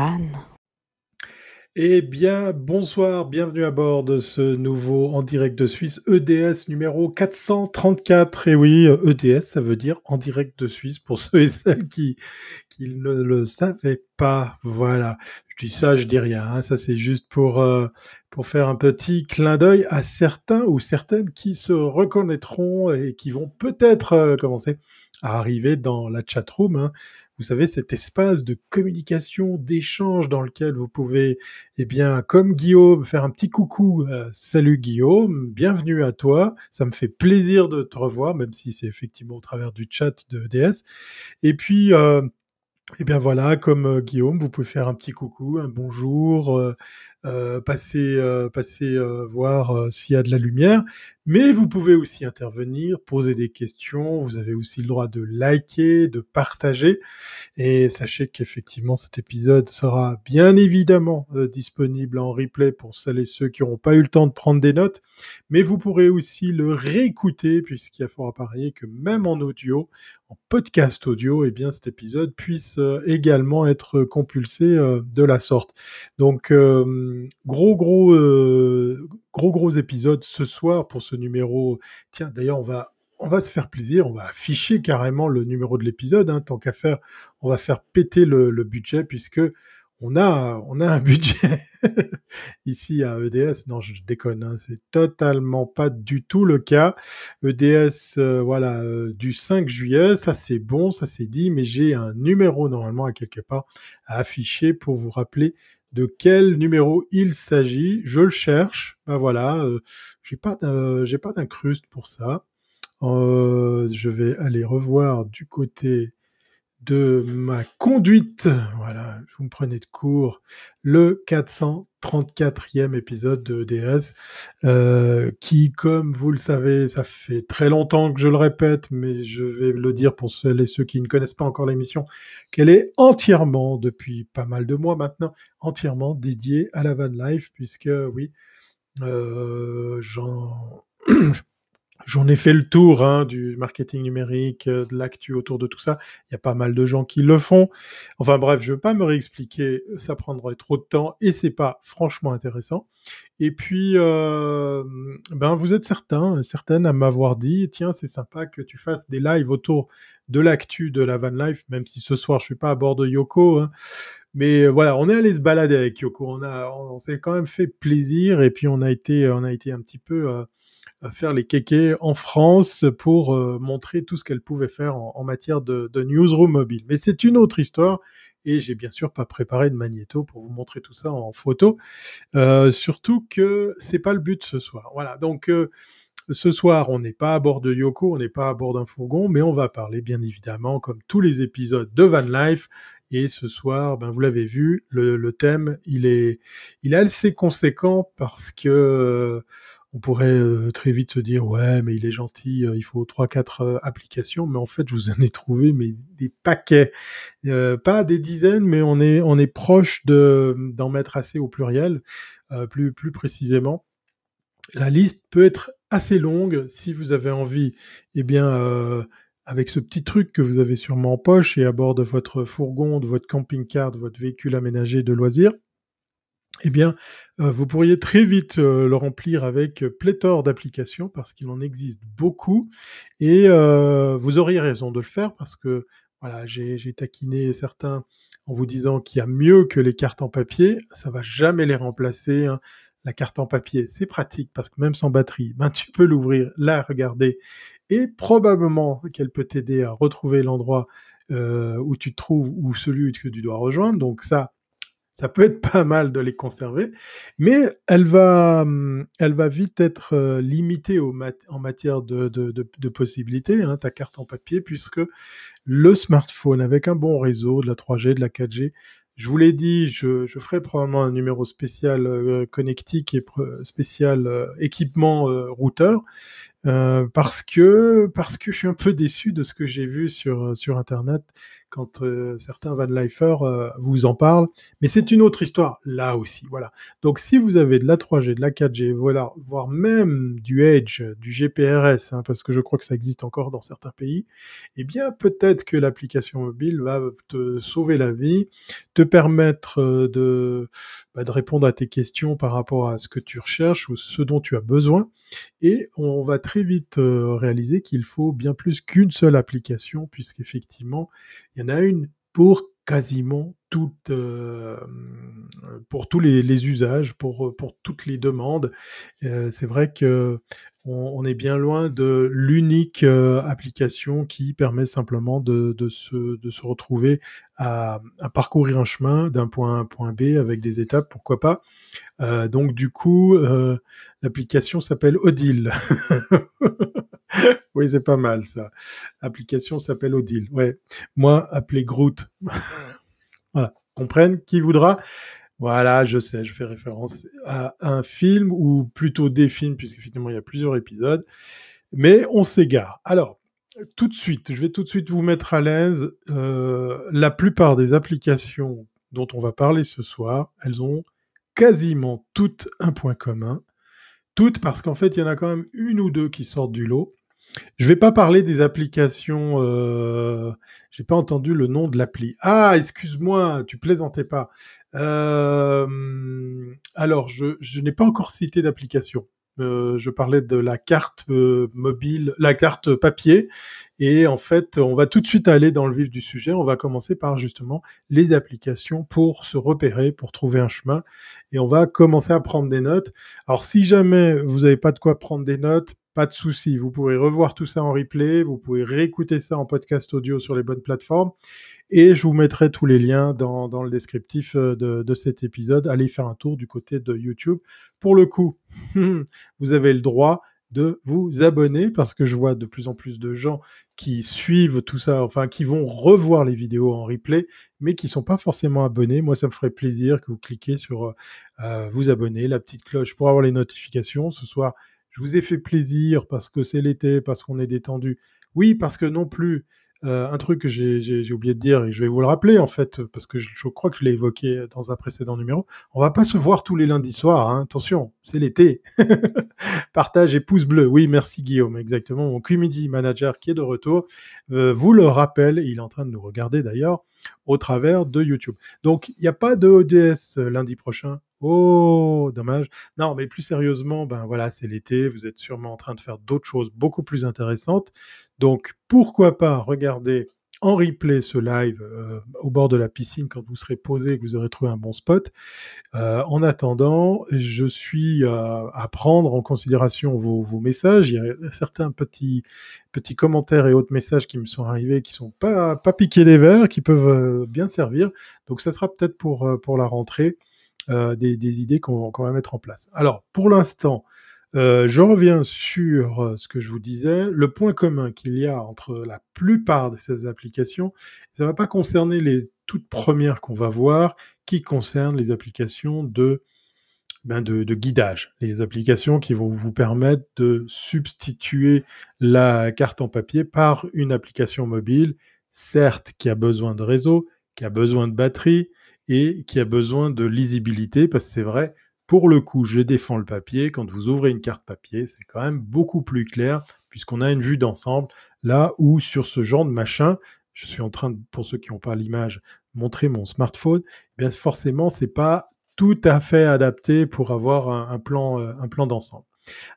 caravane. Eh bien, bonsoir, bienvenue à bord de ce nouveau En Direct de Suisse, EDS numéro 434. Et oui, EDS, ça veut dire En Direct de Suisse, pour ceux et celles qui ne le savaient pas. Voilà, je dis ça, je dis rien, hein. Ça c'est juste pour faire un petit clin d'œil à certains ou certaines qui se reconnaîtront et qui vont peut-être commencer à arriver dans la chatroom, hein. Vous savez, cet espace de communication, d'échange dans lequel vous pouvez, eh bien, comme Guillaume, faire un petit coucou. Salut Guillaume, bienvenue à toi. Ça me fait plaisir de te revoir, même si c'est effectivement au travers du chat de EDS. Et puis, eh bien voilà, comme Guillaume, vous pouvez faire un petit coucou, un bonjour, passer voir s'il y a de la lumière. Mais vous pouvez aussi intervenir, poser des questions. Vous avez aussi le droit de liker, de partager. Et sachez qu'effectivement, cet épisode sera bien évidemment disponible en replay pour celles et ceux qui n'auront pas eu le temps de prendre des notes. Mais vous pourrez aussi le réécouter, puisqu'il y a fort à parier que même en audio, en podcast audio, eh bien cet épisode puisse également être compulsé de la sorte. Donc, gros épisode ce soir pour ce numéro. Tiens, d'ailleurs, on va se faire plaisir, on va afficher carrément le numéro de l'épisode, hein, tant qu'à faire, on va faire péter le budget, puisque on a un budget ici à EDS. Non, je déconne, hein, c'est totalement pas du tout le cas. EDS, voilà, du 5 juillet, ça c'est bon, ça c'est dit, mais j'ai un numéro normalement à quelque part à afficher pour vous rappeler de quel numéro il s'agit. Je le cherche, ben voilà, j'ai pas d'incruste pour ça. Je vais aller revoir du côté de ma conduite. Voilà, vous me prenez de court. Le 434e épisode de EDS, qui, comme vous le savez, ça fait très longtemps que je le répète, mais je vais le dire pour celles et ceux qui ne connaissent pas encore l'émission, qu'elle est entièrement, depuis pas mal de mois maintenant, entièrement dédiée à la van life, puisque, oui, J'en ai fait le tour, hein, du marketing numérique, de l'actu autour de tout ça. Il y a pas mal de gens qui le font. Enfin bref, je ne veux pas me réexpliquer, ça prendrait trop de temps et c'est pas franchement intéressant. Et puis, ben vous êtes certaines à m'avoir dit « Tiens, c'est sympa que tu fasses des lives autour de l'actu de la van life, même si ce soir je suis pas à bord de Yoko, hein. ». Mais voilà, on est allé se balader avec Yoko. On s'est quand même fait plaisir et puis on a été un petit peu faire les kékés en France pour montrer tout ce qu'elle pouvait faire en matière de newsroom mobile. Mais c'est une autre histoire et j'ai bien sûr pas préparé de magnéto pour vous montrer tout ça en photo. Surtout que c'est pas le but ce soir. Voilà, donc ce soir, on n'est pas à bord de Yoko, on n'est pas à bord d'un fourgon, mais on va parler bien évidemment, comme tous les épisodes, de van life. Et ce soir, ben vous l'avez vu, le thème, il est assez conséquent parce que on pourrait très vite se dire « Ouais, mais il est gentil, il faut 3-4 applications. » Mais en fait, je vous en ai trouvé mais des paquets. Pas des dizaines, mais on est proche d'en mettre assez au pluriel, plus précisément. La liste peut être assez longue si vous avez envie, eh bien, avec ce petit truc que vous avez sûrement en poche et à bord de votre fourgon, de votre camping-car, de votre véhicule aménagé de loisirs, eh bien, vous pourriez très vite le remplir avec pléthore d'applications parce qu'il en existe beaucoup et vous auriez raison de le faire parce que voilà, j'ai taquiné certains en vous disant qu'il y a mieux que les cartes en papier, ça va jamais les remplacer, hein. La carte en papier, c'est pratique parce que même sans batterie, ben tu peux l'ouvrir, la regarder et probablement qu'elle peut t'aider à retrouver l'endroit où tu te trouves ou celui que tu dois rejoindre. Donc ça peut être pas mal de les conserver, mais elle va vite être limitée en matière de possibilités, hein, ta carte en papier, puisque le smartphone avec un bon réseau, de la 3G, de la 4G, je vous l'ai dit, je ferai probablement un numéro spécial connectique et spécial équipement routeur, parce que je suis un peu déçu de ce que j'ai vu sur Internet quand certains vanlifers vous en parlent. Mais c'est une autre histoire, là aussi. Voilà. Donc, si vous avez de la 3G, de la 4G, voilà, voire même du Edge, du GPRS, hein, parce que je crois que ça existe encore dans certains pays, eh bien, peut-être que l'application mobile va te sauver la vie, te permettre de répondre à tes questions par rapport à ce que tu recherches ou ce dont tu as besoin. Et on va très vite réaliser qu'il faut bien plus qu'une seule application, puisqu'effectivement, il y en a une pour quasiment toutes, pour tous les usages, pour toutes les demandes. C'est vrai qu'on est bien loin de l'unique application qui permet simplement de se retrouver à parcourir un chemin d'un point A à un point B avec des étapes, pourquoi pas. Donc du coup, l'application s'appelle Odile. Oui, c'est pas mal ça. L'application s'appelle Odile. Ouais. Moi, appelé Groot. Voilà. Comprenne qui voudra. Voilà, je sais, je fais référence à un film, ou plutôt des films, puisqu'effectivement, il y a plusieurs épisodes. Mais on s'égare. Alors, tout de suite, je vais tout de suite vous mettre à l'aise. La plupart des applications dont on va parler ce soir, elles ont quasiment toutes un point commun. Toutes, parce qu'en fait, il y en a quand même une ou deux qui sortent du lot. Je ne vais pas parler des applications, j'ai pas entendu le nom de l'appli. Ah, excuse-moi, tu plaisantais pas. Alors, je n'ai pas encore cité d'application. Je parlais de la carte mobile, la carte papier. Et en fait, on va tout de suite aller dans le vif du sujet. On va commencer par justement les applications pour se repérer, pour trouver un chemin. Et on va commencer à prendre des notes. Alors, si jamais vous n'avez pas de quoi prendre des notes, pas de souci, vous pouvez revoir tout ça en replay, vous pouvez réécouter ça en podcast audio sur les bonnes plateformes, et je vous mettrai tous les liens dans le descriptif de cet épisode. Allez faire un tour du côté de YouTube. Pour le coup, vous avez le droit de vous abonner, parce que je vois de plus en plus de gens qui suivent tout ça, enfin qui vont revoir les vidéos en replay, mais qui sont pas forcément abonnés. Moi, ça me ferait plaisir que vous cliquiez sur vous abonner, la petite cloche pour avoir les notifications. Ce soir, je vous ai fait plaisir parce que c'est l'été, parce qu'on est détendu. Oui, parce que non plus, un truc que j'ai oublié de dire, et je vais vous le rappeler en fait, parce que je crois que je l'ai évoqué dans un précédent numéro, on va pas se voir tous les lundis soirs, hein. Attention, c'est l'été. Partage et pouce bleu. Oui, merci Guillaume, exactement. Mon community manager qui est de retour, vous le rappelle, il est en train de nous regarder d'ailleurs, au travers de YouTube. Donc, il n'y a pas de ODS lundi prochain. Oh, dommage. Non, mais plus sérieusement, ben voilà, c'est l'été, vous êtes sûrement en train de faire d'autres choses beaucoup plus intéressantes. Donc, pourquoi pas regarder en replay ce live au bord de la piscine quand vous serez posé et que vous aurez trouvé un bon spot. En attendant, je suis à prendre en considération vos messages. Il y a certains petits commentaires et autres messages qui me sont arrivés, qui sont pas piqués des verres, qui peuvent bien servir. Donc, ça sera peut-être pour la rentrée. Des idées qu'on va mettre en place. Alors, pour l'instant, je reviens sur ce que je vous disais. Le point commun qu'il y a entre la plupart de ces applications, ça ne va pas concerner les toutes premières qu'on va voir, qui concernent les applications de guidage. Les applications qui vont vous permettre de substituer la carte en papier par une application mobile, certes, qui a besoin de réseau, qui a besoin de batterie, et qui a besoin de lisibilité, parce que c'est vrai, pour le coup, je défends le papier. Quand vous ouvrez une carte papier, c'est quand même beaucoup plus clair, puisqu'on a une vue d'ensemble, là où sur ce genre de machin, je suis en train de, pour ceux qui n'ont pas l'image, montrer mon smartphone, eh bien forcément, c'est pas tout à fait adapté pour avoir un plan d'ensemble.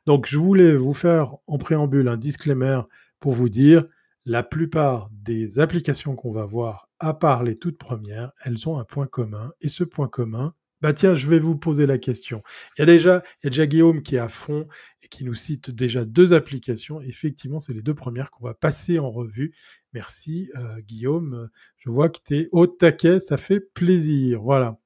Donc, je voulais vous faire en préambule un disclaimer pour vous dire, la plupart des applications qu'on va voir, à part les toutes premières, elles ont un point commun. Et ce point commun, bah tiens, je vais vous poser la question. Il y a déjà Guillaume qui est à fond et qui nous cite déjà deux applications. Effectivement, c'est les deux premières qu'on va passer en revue. Merci Guillaume, je vois que tu es au taquet, ça fait plaisir. Voilà.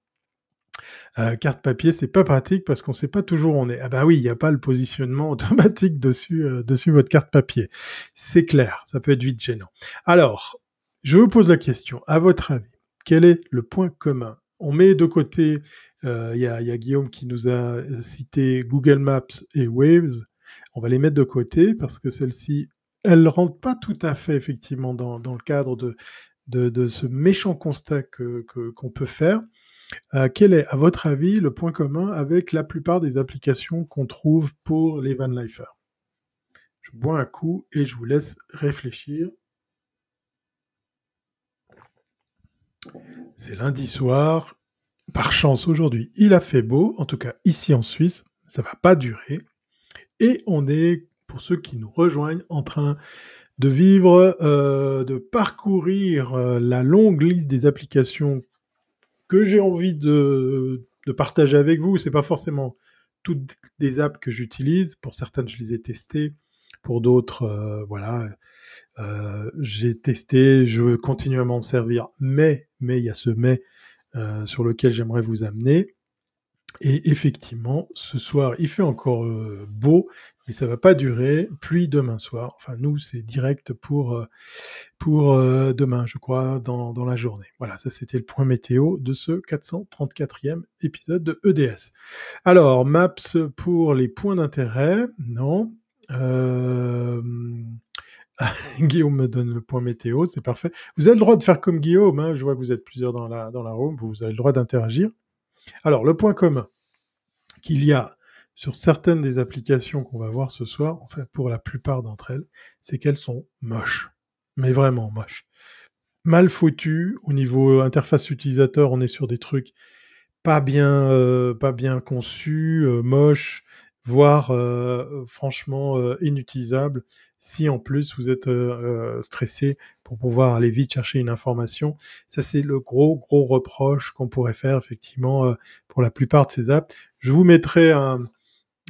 Carte papier, c'est pas pratique parce qu'on sait pas toujours où on est. Ah bah oui, il n'y a pas le positionnement automatique dessus votre carte papier. C'est clair, ça peut être vite gênant. Alors, je vous pose la question, à votre avis, quel est le point commun? On met de côté, il y a Guillaume qui nous a cité Google Maps et Waze, on va les mettre de côté parce que celles-ci, elles ne rentrent pas tout à fait effectivement dans le cadre de de ce méchant constat qu'on peut faire. Quel est, à votre avis, le point commun avec la plupart des applications qu'on trouve pour les vanlifers? Je bois un coup et je vous laisse réfléchir. C'est lundi soir. Par chance, aujourd'hui, il a fait beau. En tout cas, ici en Suisse, ça ne va pas durer. Et on est, pour ceux qui nous rejoignent, en train de vivre, de parcourir la longue liste des applications que j'ai envie de partager avec vous. Ce n'est pas forcément toutes des apps que j'utilise. Pour certaines, je les ai testées. Pour d'autres, j'ai testé, je continue à m'en servir. Mais il y a ce mais sur lequel j'aimerais vous amener. Et effectivement, ce soir, il fait encore beau, mais ça ne va pas durer. Pluie demain soir. Enfin, nous, c'est direct pour demain, je crois, dans la journée. Voilà, ça, c'était le point météo de ce 434e épisode de EDS. Alors, Maps pour les points d'intérêt. Non. Guillaume me donne le point météo, c'est parfait. Vous avez le droit de faire comme Guillaume, hein, je vois que vous êtes plusieurs dans la room, vous avez le droit d'interagir. Alors, le point commun qu'il y a sur certaines des applications qu'on va voir ce soir, enfin pour la plupart d'entre elles, c'est qu'elles sont moches, mais vraiment moches. Mal foutues, au niveau interface utilisateur, on est sur des trucs pas bien conçus, moches, voire franchement inutilisable si en plus vous êtes stressé pour pouvoir aller vite chercher une information. Ça, c'est le gros reproche qu'on pourrait faire effectivement pour la plupart de ces apps. Je vous mettrai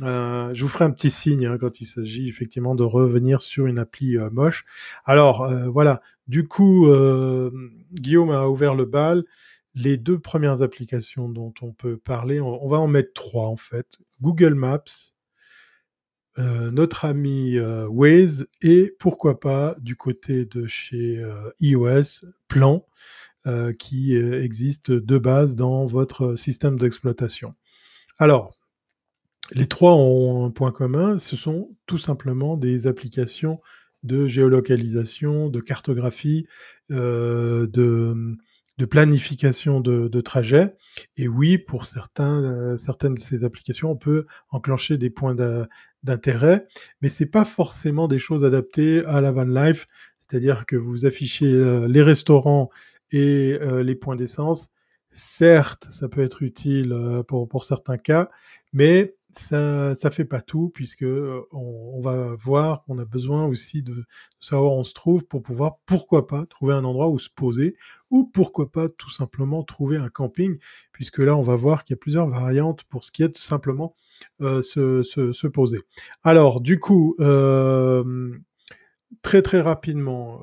je vous ferai un petit signe hein, quand il s'agit effectivement de revenir sur une appli moche. Alors voilà, du coup Guillaume a ouvert le bal. Les deux premières applications dont on peut parler, on va en mettre trois en fait. Google Maps, notre ami Waze et pourquoi pas du côté de chez iOS, Plan, qui existe de base dans votre système d'exploitation. Alors, les trois ont un point commun, ce sont tout simplement des applications de géolocalisation, de cartographie, de planification de trajet. Et oui, pour certaines de ces applications, on peut enclencher des points d'intérêt, mais c'est pas forcément des choses adaptées à la van life, c'est-à-dire que vous affichez les restaurants et les points d'essence. Certes, ça peut être utile pour certains cas, mais ça fait pas tout, puisque on va voir qu'on a besoin aussi de savoir où on se trouve pour pouvoir, pourquoi pas, trouver un endroit où se poser, ou pourquoi pas tout simplement trouver un camping, puisque là on va voir qu'il y a plusieurs variantes pour ce qui est tout simplement se poser. Alors du coup, très rapidement,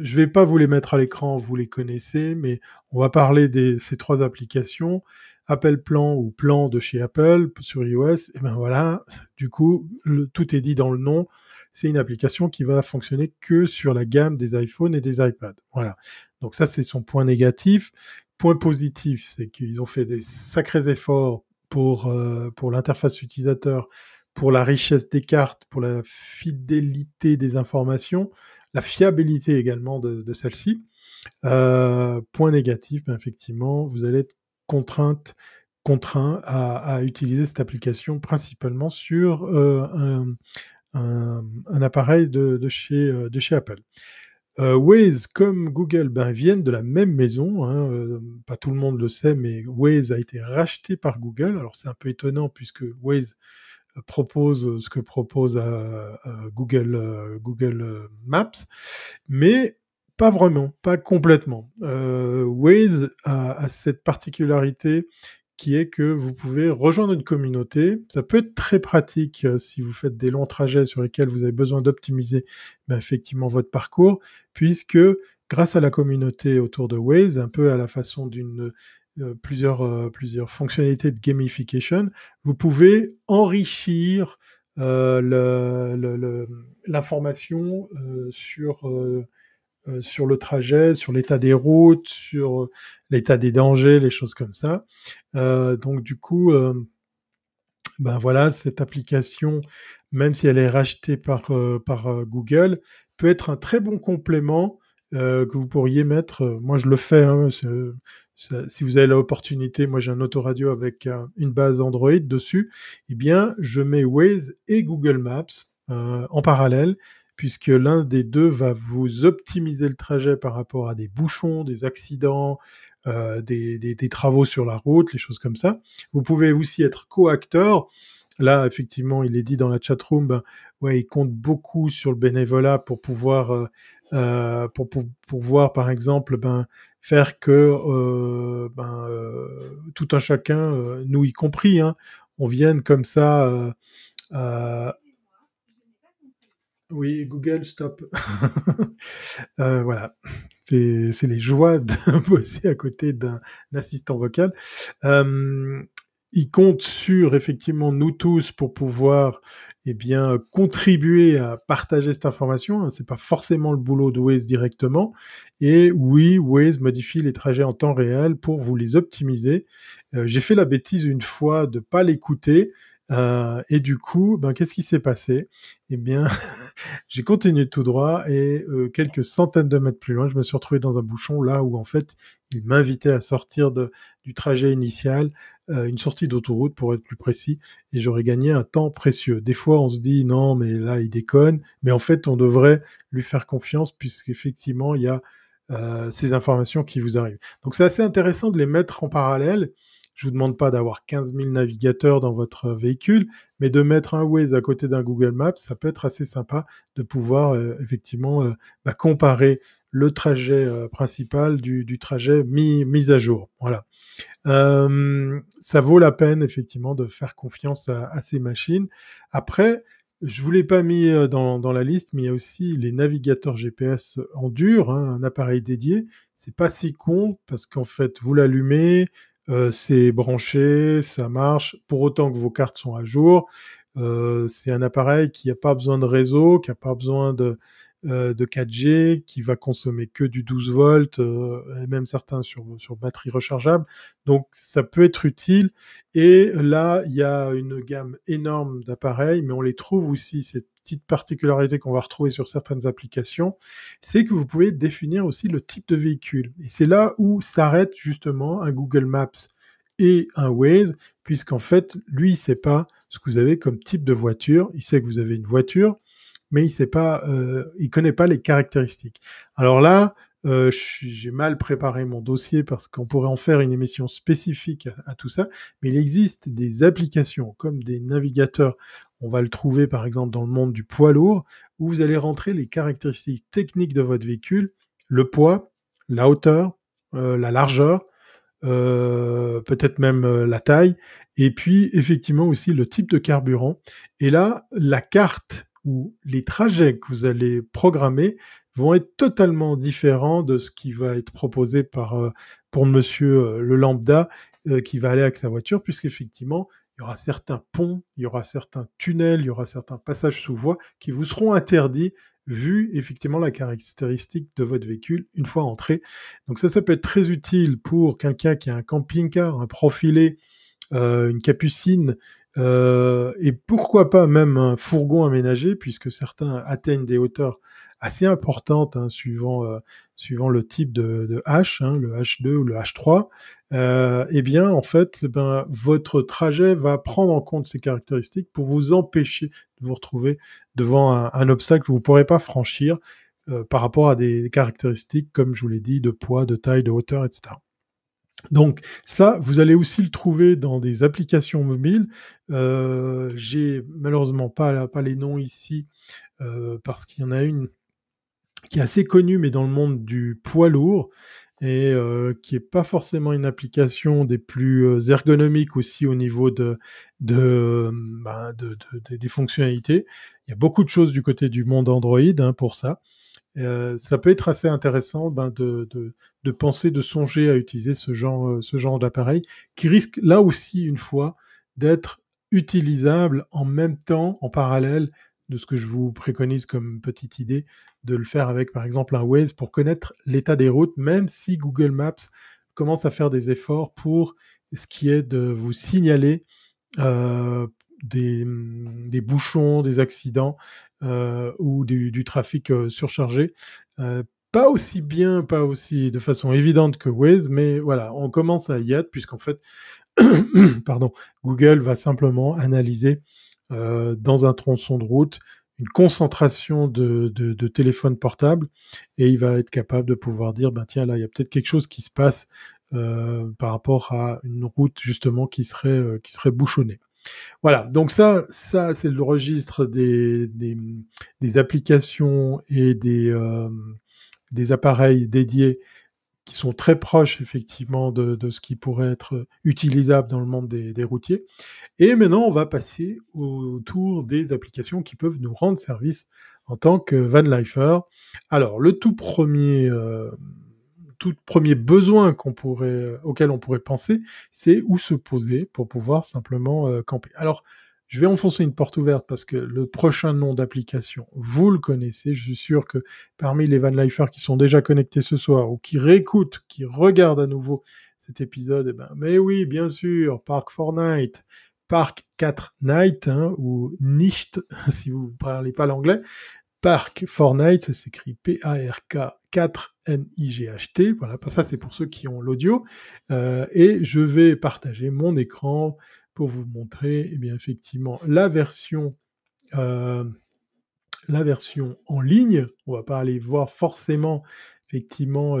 je vais pas vous les mettre à l'écran, vous les connaissez, mais on va parler de ces trois applications. Apple Plan ou Plan de chez Apple sur iOS, et ben voilà, du coup, tout est dit dans le nom. C'est une application qui va fonctionner que sur la gamme des iPhones et des iPads. Voilà. Donc ça, c'est son point négatif. Point positif, c'est qu'ils ont fait des sacrés efforts pour l'interface utilisateur, pour la richesse des cartes, pour la fidélité des informations, la fiabilité également de celle-ci. Point négatif, ben effectivement, vous allez être contraint à utiliser cette application principalement sur un appareil de chez Apple. Waze comme Google viennent de la même maison, hein, pas tout le monde le sait, mais Waze a été racheté par Google. Alors c'est un peu étonnant puisque Waze propose ce que propose à Google Maps, mais pas vraiment, pas complètement. Waze a cette particularité qui est que vous pouvez rejoindre une communauté. Ça peut être très pratique si vous faites des longs trajets sur lesquels vous avez besoin d'optimiser effectivement votre parcours, puisque grâce à la communauté autour de Waze, un peu à la façon d'une plusieurs fonctionnalités de gamification, vous pouvez enrichir l'information sur le trajet, sur l'état des routes, sur l'état des dangers, les choses comme ça. Donc du coup, voilà, cette application, même si elle est rachetée par Google, peut être un très bon complément que vous pourriez mettre. Moi, je le fais. Hein, ça, si vous avez l'opportunité, moi j'ai un autoradio avec une base Android dessus. Eh bien, je mets Waze et Google Maps en parallèle, puisque l'un des deux va vous optimiser le trajet par rapport à des bouchons, des accidents, des travaux sur la route, les choses comme ça. Vous pouvez aussi être co-acteur. Là, effectivement, il est dit dans la chatroom, il compte beaucoup sur le bénévolat pour pouvoir, par exemple, faire que tout un chacun, nous y compris, hein, on vienne comme ça... Oui, Google, stop. Voilà, c'est les joies de bosser à côté d'un assistant vocal. Il compte sur, effectivement, nous tous pour pouvoir contribuer à partager cette information. C'est pas forcément le boulot de Waze directement. Et oui, Waze modifie les trajets en temps réel pour vous les optimiser. J'ai fait la bêtise une fois de pas l'écouter. Et du coup, qu'est-ce qui s'est passé? J'ai continué tout droit et quelques centaines de mètres plus loin, je me suis retrouvé dans un bouchon là où en fait, il m'invitait à sortir du trajet initial, une sortie d'autoroute pour être plus précis, et j'aurais gagné un temps précieux. Des fois, on se dit non, mais là, il déconne, mais en fait, on devrait lui faire confiance puisqu'effectivement, il y a ces informations qui vous arrivent. Donc, c'est assez intéressant de les mettre en parallèle. Je vous demande pas d'avoir 15 000 navigateurs dans votre véhicule, mais de mettre un Waze à côté d'un Google Maps, ça peut être assez sympa de pouvoir comparer le trajet principal du trajet mis à jour. Voilà, ça vaut la peine effectivement de faire confiance à ces machines. Après, je vous l'ai pas mis dans la liste, mais il y a aussi les navigateurs GPS en dur, hein, un appareil dédié. C'est pas si con parce qu'en fait, vous l'allumez. C'est branché, ça marche, pour autant que vos cartes sont à jour. C'est un appareil qui n'a pas besoin de réseau, qui n'a pas besoin de 4G, qui va consommer que du 12 volts, et même certains sur batterie rechargeable. Donc, ça peut être utile. Et là, il y a une gamme énorme d'appareils, mais on les trouve aussi, cette petite particularité qu'on va retrouver sur certaines applications, c'est que vous pouvez définir aussi le type de véhicule. Et c'est là où s'arrête justement un Google Maps et un Waze, puisqu'en fait, lui, il ne sait pas ce que vous avez comme type de voiture. Il sait que vous avez une voiture, mais il sait pas, il connaît pas les caractéristiques. Alors là, j'ai mal préparé mon dossier parce qu'on pourrait en faire une émission spécifique à tout ça, mais il existe des applications comme des navigateurs. On va le trouver par exemple dans le monde du poids lourd, où vous allez rentrer les caractéristiques techniques de votre véhicule, le poids, la hauteur, la largeur, peut-être même la taille, et puis effectivement aussi le type de carburant. Et là, la carte ou les trajets que vous allez programmer vont être totalement différents de ce qui va être proposé pour monsieur le lambda qui va aller avec sa voiture, puisqu'effectivement, il y aura certains ponts, il y aura certains tunnels, il y aura certains passages sous voie qui vous seront interdits vu effectivement la caractéristique de votre véhicule une fois entré. Donc ça peut être très utile pour quelqu'un qui a un camping-car, un profilé, une capucine, et pourquoi pas même un fourgon aménagé, puisque certains atteignent des hauteurs assez importantes, hein, suivant le type de H, hein, le H2 ou le H3, en fait, votre trajet va prendre en compte ces caractéristiques pour vous empêcher de vous retrouver devant un obstacle que vous ne pourrez pas franchir par rapport à des caractéristiques, comme je vous l'ai dit, de poids, de taille, de hauteur, etc. Donc ça, vous allez aussi le trouver dans des applications mobiles. J'ai malheureusement pas les noms ici, parce qu'il y en a une qui est assez connue, mais dans le monde du poids lourd, et qui n'est pas forcément une application des plus ergonomiques aussi au niveau des fonctionnalités. Il y a beaucoup de choses du côté du monde Android, hein, pour ça. Ça peut être assez intéressant de penser, de songer à utiliser ce genre d'appareil qui risque là aussi une fois d'être utilisable en même temps, en parallèle de ce que je vous préconise comme petite idée, de le faire avec par exemple un Waze pour connaître l'état des routes, même si Google Maps commence à faire des efforts pour ce qui est de vous signaler des bouchons, des accidents ou du trafic surchargé Pas aussi bien, pas aussi de façon évidente que Waze, mais voilà, on commence à y être, puisqu'en fait, pardon, Google va simplement analyser dans un tronçon de route une concentration de téléphones portables, et il va être capable de pouvoir dire, ben tiens, là, il y a peut-être quelque chose qui se passe par rapport à une route justement qui serait bouchonnée. Voilà, donc ça c'est le registre des applications et des appareils dédiés qui sont très proches effectivement de ce qui pourrait être utilisable dans le monde des routiers. Et maintenant, on va passer autour des applications qui peuvent nous rendre service en tant que vanlifer. Alors, le tout premier besoin auquel on pourrait penser, c'est où se poser pour pouvoir simplement camper. Alors, je vais enfoncer une porte ouverte parce que le prochain nom d'application, vous le connaissez. Je suis sûr que parmi les vanlifers qui sont déjà connectés ce soir ou qui réécoutent, qui regardent à nouveau cet épisode, eh ben, mais oui, bien sûr, Park4Night, Park4Night, hein, ou Nicht, si vous ne parlez pas l'anglais. Park4Night, ça s'écrit P-A-R-K 4-N-I-G-H-T. Voilà, ça c'est pour ceux qui ont l'audio. Et je vais partager mon écran pour vous montrer, eh bien, effectivement, la version en ligne. On ne va pas aller voir forcément, effectivement,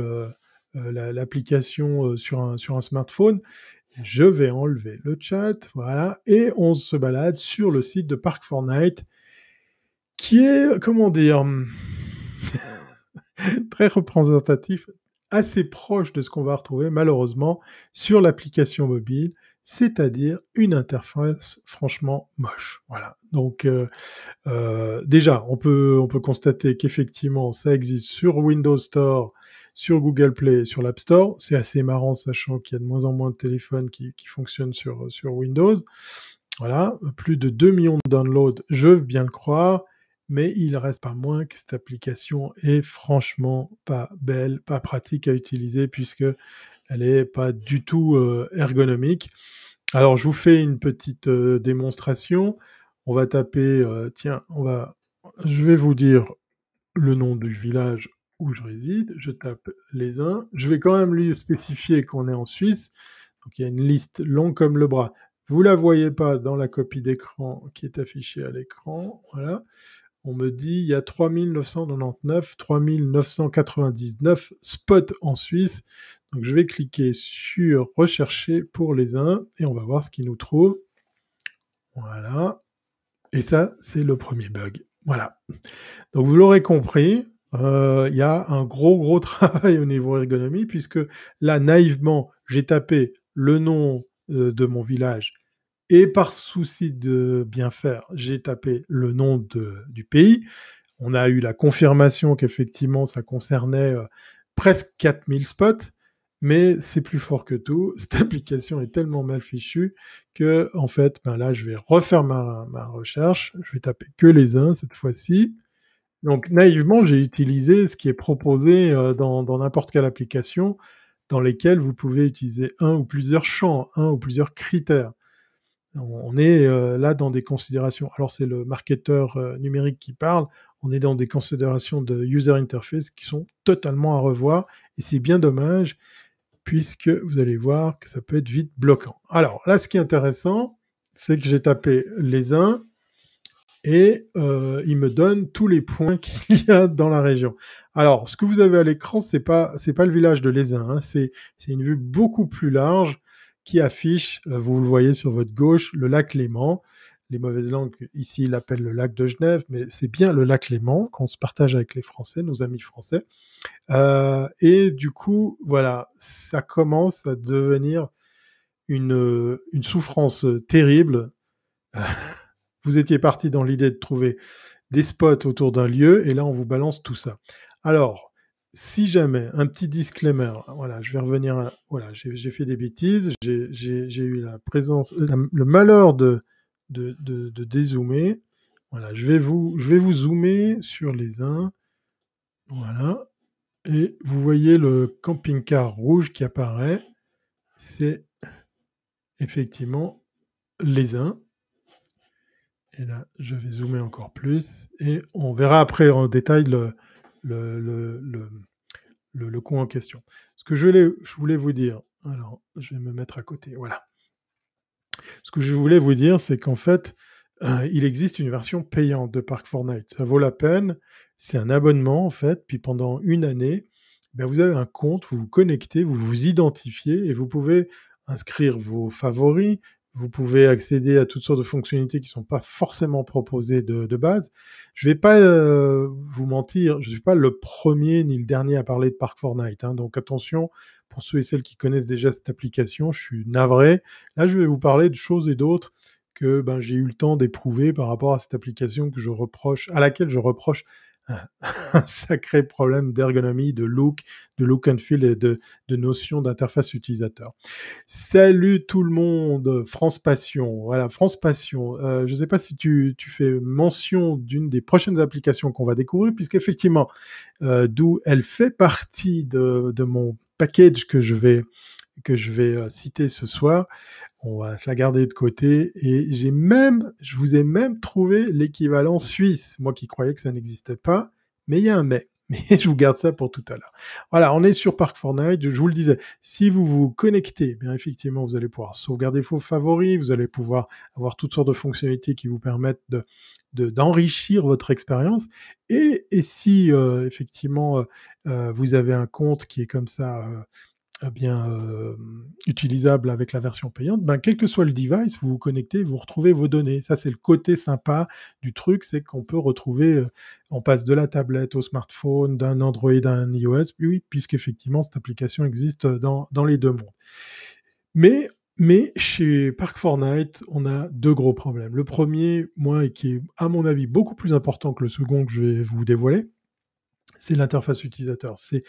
l'application sur un smartphone. Je vais enlever le chat, voilà, et on se balade sur le site de Park4Night, qui est, comment dire, très représentatif, assez proche de ce qu'on va retrouver, malheureusement, sur l'application mobile, c'est-à-dire une interface franchement moche. Voilà. Donc déjà, on peut constater qu'effectivement, ça existe sur Windows Store, sur Google Play, sur l'App Store. C'est assez marrant, sachant qu'il y a de moins en moins de téléphones qui fonctionnent sur Windows. Voilà, plus de 2 millions de downloads, je veux bien le croire, mais il reste pas moins que cette application est franchement pas belle, pas pratique à utiliser, puisque elle n'est pas du tout ergonomique. Alors, je vous fais une petite démonstration. On va taper, je vais vous dire le nom du village où je réside. Je tape les uns. Je vais quand même lui spécifier qu'on est en Suisse. Donc, il y a une liste longue comme le bras. Vous ne la voyez pas dans la copie d'écran qui est affichée à l'écran. Voilà. On me dit, il y a 3999 spots en Suisse. Donc, je vais cliquer sur « Rechercher pour les uns » et on va voir ce qu'il nous trouve. Voilà. Et ça, c'est le premier bug. Voilà. Donc, vous l'aurez compris, il y a un gros travail au niveau ergonomie, puisque là, naïvement, j'ai tapé le nom de mon village. Et par souci de bien faire, j'ai tapé le nom du pays. On a eu la confirmation qu'effectivement, ça concernait presque 4000 spots, mais c'est plus fort que tout. Cette application est tellement mal fichue que, en fait, ben là, je vais refaire ma recherche. Je vais taper que les uns cette fois-ci. Donc, naïvement, j'ai utilisé ce qui est proposé dans n'importe quelle application dans lesquelles vous pouvez utiliser un ou plusieurs champs, un ou plusieurs critères. On est là dans des considérations, alors c'est le marketeur numérique qui parle, on est dans des considérations de user interface qui sont totalement à revoir, et c'est bien dommage, puisque vous allez voir que ça peut être vite bloquant. Alors là, ce qui est intéressant, c'est que j'ai tapé les uns, et il me donne tous les points qu'il y a dans la région. Alors, ce que vous avez à l'écran, c'est pas le village de Lézin, hein, c'est une vue beaucoup plus large qui affiche, vous le voyez sur votre gauche, le lac Léman. Les mauvaises langues ici l'appellent le lac de Genève, mais c'est bien le lac Léman qu'on se partage avec les Français, nos amis français. Et du coup, voilà, ça commence à devenir une souffrance terrible. Vous étiez parti dans l'idée de trouver des spots autour d'un lieu, et là, on vous balance tout ça. Alors, si jamais, un petit disclaimer, voilà, je vais revenir à... Voilà, j'ai fait des bêtises, j'ai eu la présence, le malheur de dézoomer. Voilà, je vais vous zoomer sur les uns. Voilà. Et vous voyez le camping-car rouge qui apparaît. C'est effectivement les uns. Et là, je vais zoomer encore plus et on verra après en détail le coin en question. Ce que je voulais vous dire, alors je vais me mettre à côté, voilà. Ce que je voulais vous dire, c'est qu'en fait, il existe une version payante de Park4Night. Ça vaut la peine, c'est un abonnement en fait, puis pendant une année, ben vous avez un compte, vous vous connectez, vous vous identifiez et vous pouvez inscrire vos favoris, vous pouvez accéder à toutes sortes de fonctionnalités qui ne sont pas forcément proposées de base. Je ne vais pas vous mentir, je ne suis pas le premier ni le dernier à parler de Park4Night, hein, donc attention, pour ceux et celles qui connaissent déjà cette application, je suis navré. Là, je vais vous parler de choses et d'autres que ben, j'ai eu le temps d'éprouver par rapport à cette application que je reproche, à laquelle je reproche un sacré problème d'ergonomie, de look and feel et de notion d'interface utilisateur. Salut tout le monde, France Passion. Voilà, France Passion. Je ne sais pas si tu fais mention d'une des prochaines applications qu'on va découvrir, puisqu'effectivement, d'où elle fait partie de mon package que je vais citer ce soir. On va se la garder de côté et je vous ai même trouvé l'équivalent suisse. Moi qui croyais que ça n'existait pas, mais il y a un mais. Mais je vous garde ça pour tout à l'heure. Voilà, on est sur Park4Night. Je vous le disais, si vous vous connectez, bien effectivement, vous allez pouvoir sauvegarder vos favoris, vous allez pouvoir avoir toutes sortes de fonctionnalités qui vous permettent d'enrichir votre expérience. Et si effectivement vous avez un compte qui est comme ça. Utilisable avec la version payante, ben, quel que soit le device, vous vous connectez, vous retrouvez vos données. Ça, c'est le côté sympa du truc, c'est qu'on peut retrouver, on passe de la tablette au smartphone, d'un Android à un iOS, oui, puisqu'effectivement, cette application existe dans les deux mondes. Mais chez Park4Night, on a deux gros problèmes. Le premier, moi, et qui est, à mon avis, beaucoup plus important que le second que je vais vous dévoiler, c'est l'interface utilisateur. C'est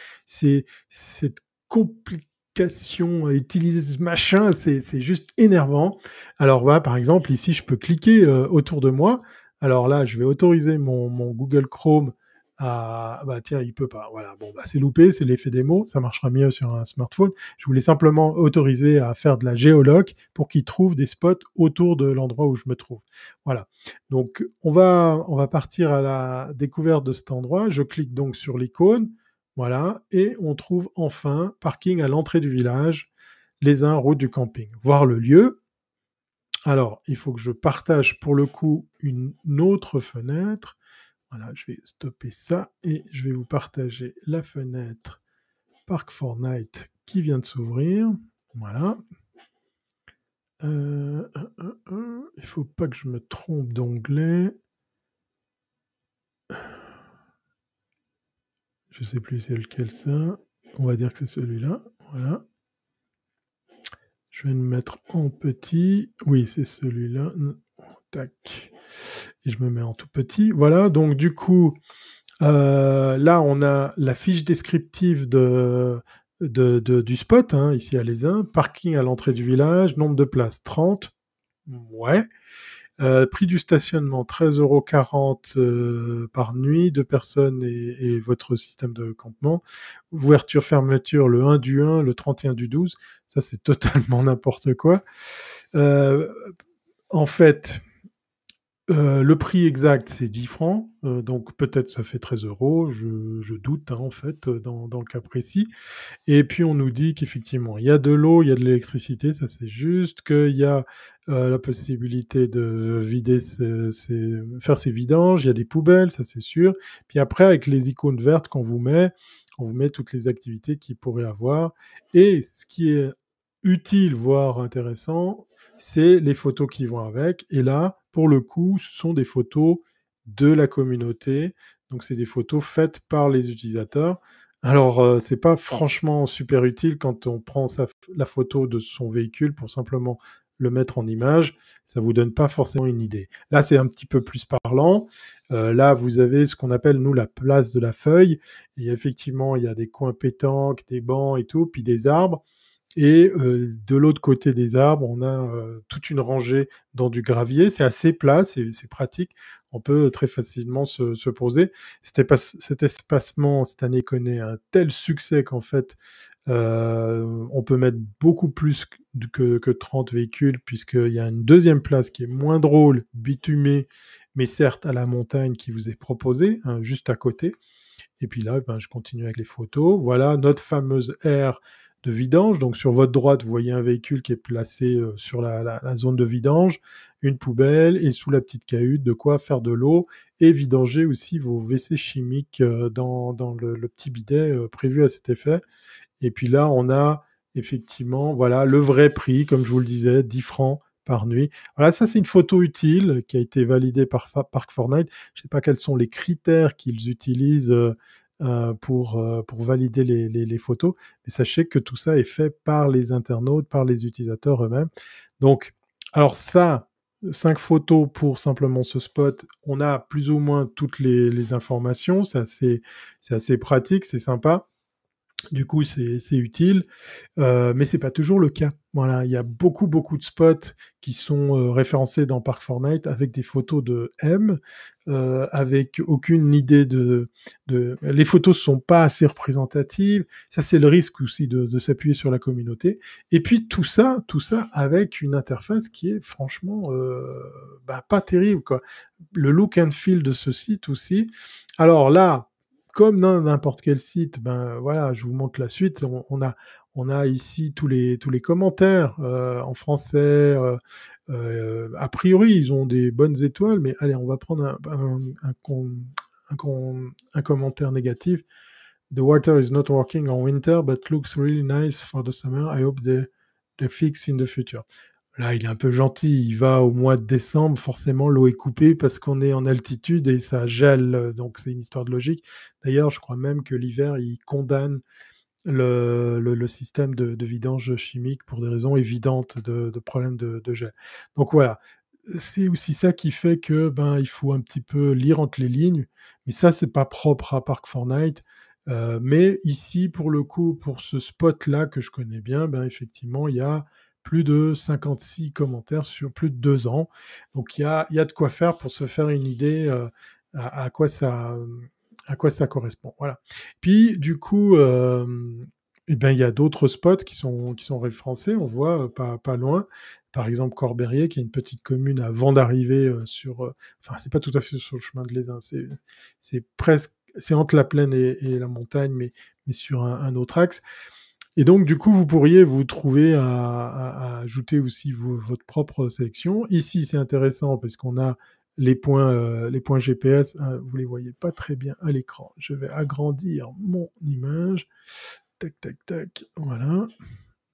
cette complications à utiliser ce machin, c'est juste énervant. Alors voilà, par exemple, ici, je peux cliquer autour de moi. Alors là, je vais autoriser mon Google Chrome à... Bah tiens, il peut pas. Voilà, bon, bah, c'est loupé, c'est l'effet démo, ça marchera mieux sur un smartphone. Je voulais simplement autoriser à faire de la géoloc pour qu'il trouve des spots autour de l'endroit où je me trouve. Voilà, donc on va partir à la découverte de cet endroit. Je clique donc sur l'icône. Voilà, et on trouve enfin parking à l'entrée du village, les 1 route du camping. Voir le lieu. Alors, il faut que je partage pour le coup une autre fenêtre. Voilà, je vais stopper ça et je vais vous partager la fenêtre Park4Night qui vient de s'ouvrir. Voilà. Il ne faut pas que je me trompe d'onglet. Je ne sais plus c'est lequel ça. On va dire que c'est celui-là. Voilà. Je vais le mettre en petit. Oui, c'est celui-là. Tac. Et je me mets en tout petit. Voilà. Donc, du coup, là, on a la fiche descriptive du spot. Hein, ici, à Les 1. Parking à l'entrée du village. Nombre de places, 30. Ouais. Prix du stationnement, 13,40 € par nuit, 2 personnes et votre système de campement. Ouverture-fermeture le 1/1, le 31/12. Ça, c'est totalement n'importe quoi. En fait, le prix exact, c'est 10 francs. Donc, peut-être ça fait 13 €. Je doute, hein, en fait, dans le cas précis. Et puis, on nous dit qu'effectivement, il y a de l'eau, il y a de l'électricité. Ça, c'est juste qu'il y a... la possibilité de vider faire ses vidanges, il y a des poubelles, ça c'est sûr. Puis après, avec les icônes vertes qu'on vous met, toutes les activités qu'il pourrait avoir. Et ce qui est utile, voire intéressant, c'est les photos qui vont avec. Et là, pour le coup, ce sont des photos de la communauté. Donc, c'est des photos faites par les utilisateurs. Alors, c'est pas franchement super utile quand on prend la photo de son véhicule pour simplement le mettre en image, ça vous donne pas forcément une idée. Là, c'est un petit peu plus parlant. Là, vous avez ce qu'on appelle, nous, la place de la feuille. Et effectivement, il y a des coins pétanques, des bancs et tout, puis des arbres. Et de l'autre côté des arbres, on a toute une rangée dans du gravier. C'est assez plat, c'est pratique. On peut très facilement se poser. Cet espacement, cette année, connaît un tel succès qu'en fait, on peut mettre beaucoup plus que 30 véhicules, puisqu'il y a une deuxième place qui est moins drôle, bitumée, mais certes à la montagne qui vous est proposée, hein, juste à côté. Et puis là, ben, je continue avec les photos. Voilà notre fameuse aire de vidange. Donc sur votre droite, vous voyez un véhicule qui est placé sur la zone de vidange, une poubelle et sous la petite cahute, de quoi faire de l'eau et vidanger aussi vos WC chimiques dans le petit bidet prévu à cet effet. Et puis là, on a effectivement voilà, le vrai prix, comme je vous le disais, 10 francs par nuit. Voilà, ça c'est une photo utile qui a été validée par Park4Night. Je ne sais pas quels sont les critères qu'ils utilisent pour valider les photos, mais sachez que tout ça est fait par les internautes, par les utilisateurs eux-mêmes. Donc, alors ça, 5 photos pour simplement ce spot, on a plus ou moins toutes les informations, c'est assez pratique, c'est sympa. Du coup, c'est utile, mais c'est pas toujours le cas. Voilà, il y a beaucoup de spots qui sont référencés dans Park4Night avec des photos de M, avec aucune idée de... Les photos sont pas assez représentatives. Ça, c'est le risque aussi de s'appuyer sur la communauté. Et puis tout ça avec une interface qui est franchement pas terrible, quoi. Le look and feel de ce site aussi. Alors là, comme dans n'importe quel site, ben voilà, je vous montre la suite. On a ici tous les commentaires en français. A priori, ils ont des bonnes étoiles, mais allez, on va prendre un commentaire négatif. The water is not working on winter, but looks really nice for the summer. I hope they fix in the future. Là, il est un peu gentil, il va au mois de décembre, forcément l'eau est coupée parce qu'on est en altitude et ça gèle, donc c'est une histoire de logique. D'ailleurs, je crois même que l'hiver, il condamne le système de vidange chimique pour des raisons évidentes de problèmes de gel. Donc voilà, c'est aussi ça qui fait que il faut un petit peu lire entre les lignes, mais ça, c'est pas propre à Park4Night. Mais ici, pour le coup, pour ce spot-là que je connais bien, effectivement, il y a plus de 56 commentaires sur plus de 2 ans. Donc, il y a de quoi faire pour se faire une idée à quoi ça correspond. Voilà. Puis, du coup, il y a d'autres spots qui sont référencés. On voit pas loin, par exemple, Corbérier, qui est une petite commune avant d'arriver c'est pas tout à fait sur le chemin de l'Aisin, c'est entre la plaine et la montagne, mais sur un autre axe. Et donc, du coup, vous pourriez vous trouver à ajouter aussi votre propre sélection. Ici, c'est intéressant parce qu'on a les points GPS. Hein, vous les voyez pas très bien à l'écran. Je vais agrandir mon image. Tac, tac, tac. Voilà.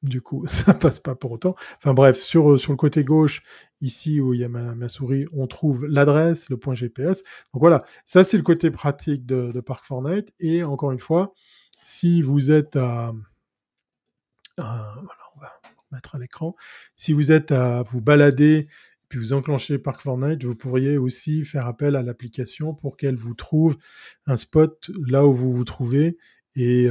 Du coup, ça passe pas pour autant. Enfin bref, sur le côté gauche, ici où il y a ma souris, on trouve l'adresse, le point GPS. Donc voilà, ça, c'est le côté pratique de Park4Night. Et encore une fois, si vous êtes à... voilà, on va mettre à l'écran. Si vous êtes à vous balader puis vous enclenchez Park4Night, vous pourriez aussi faire appel à l'application pour qu'elle vous trouve un spot là où vous vous trouvez. Et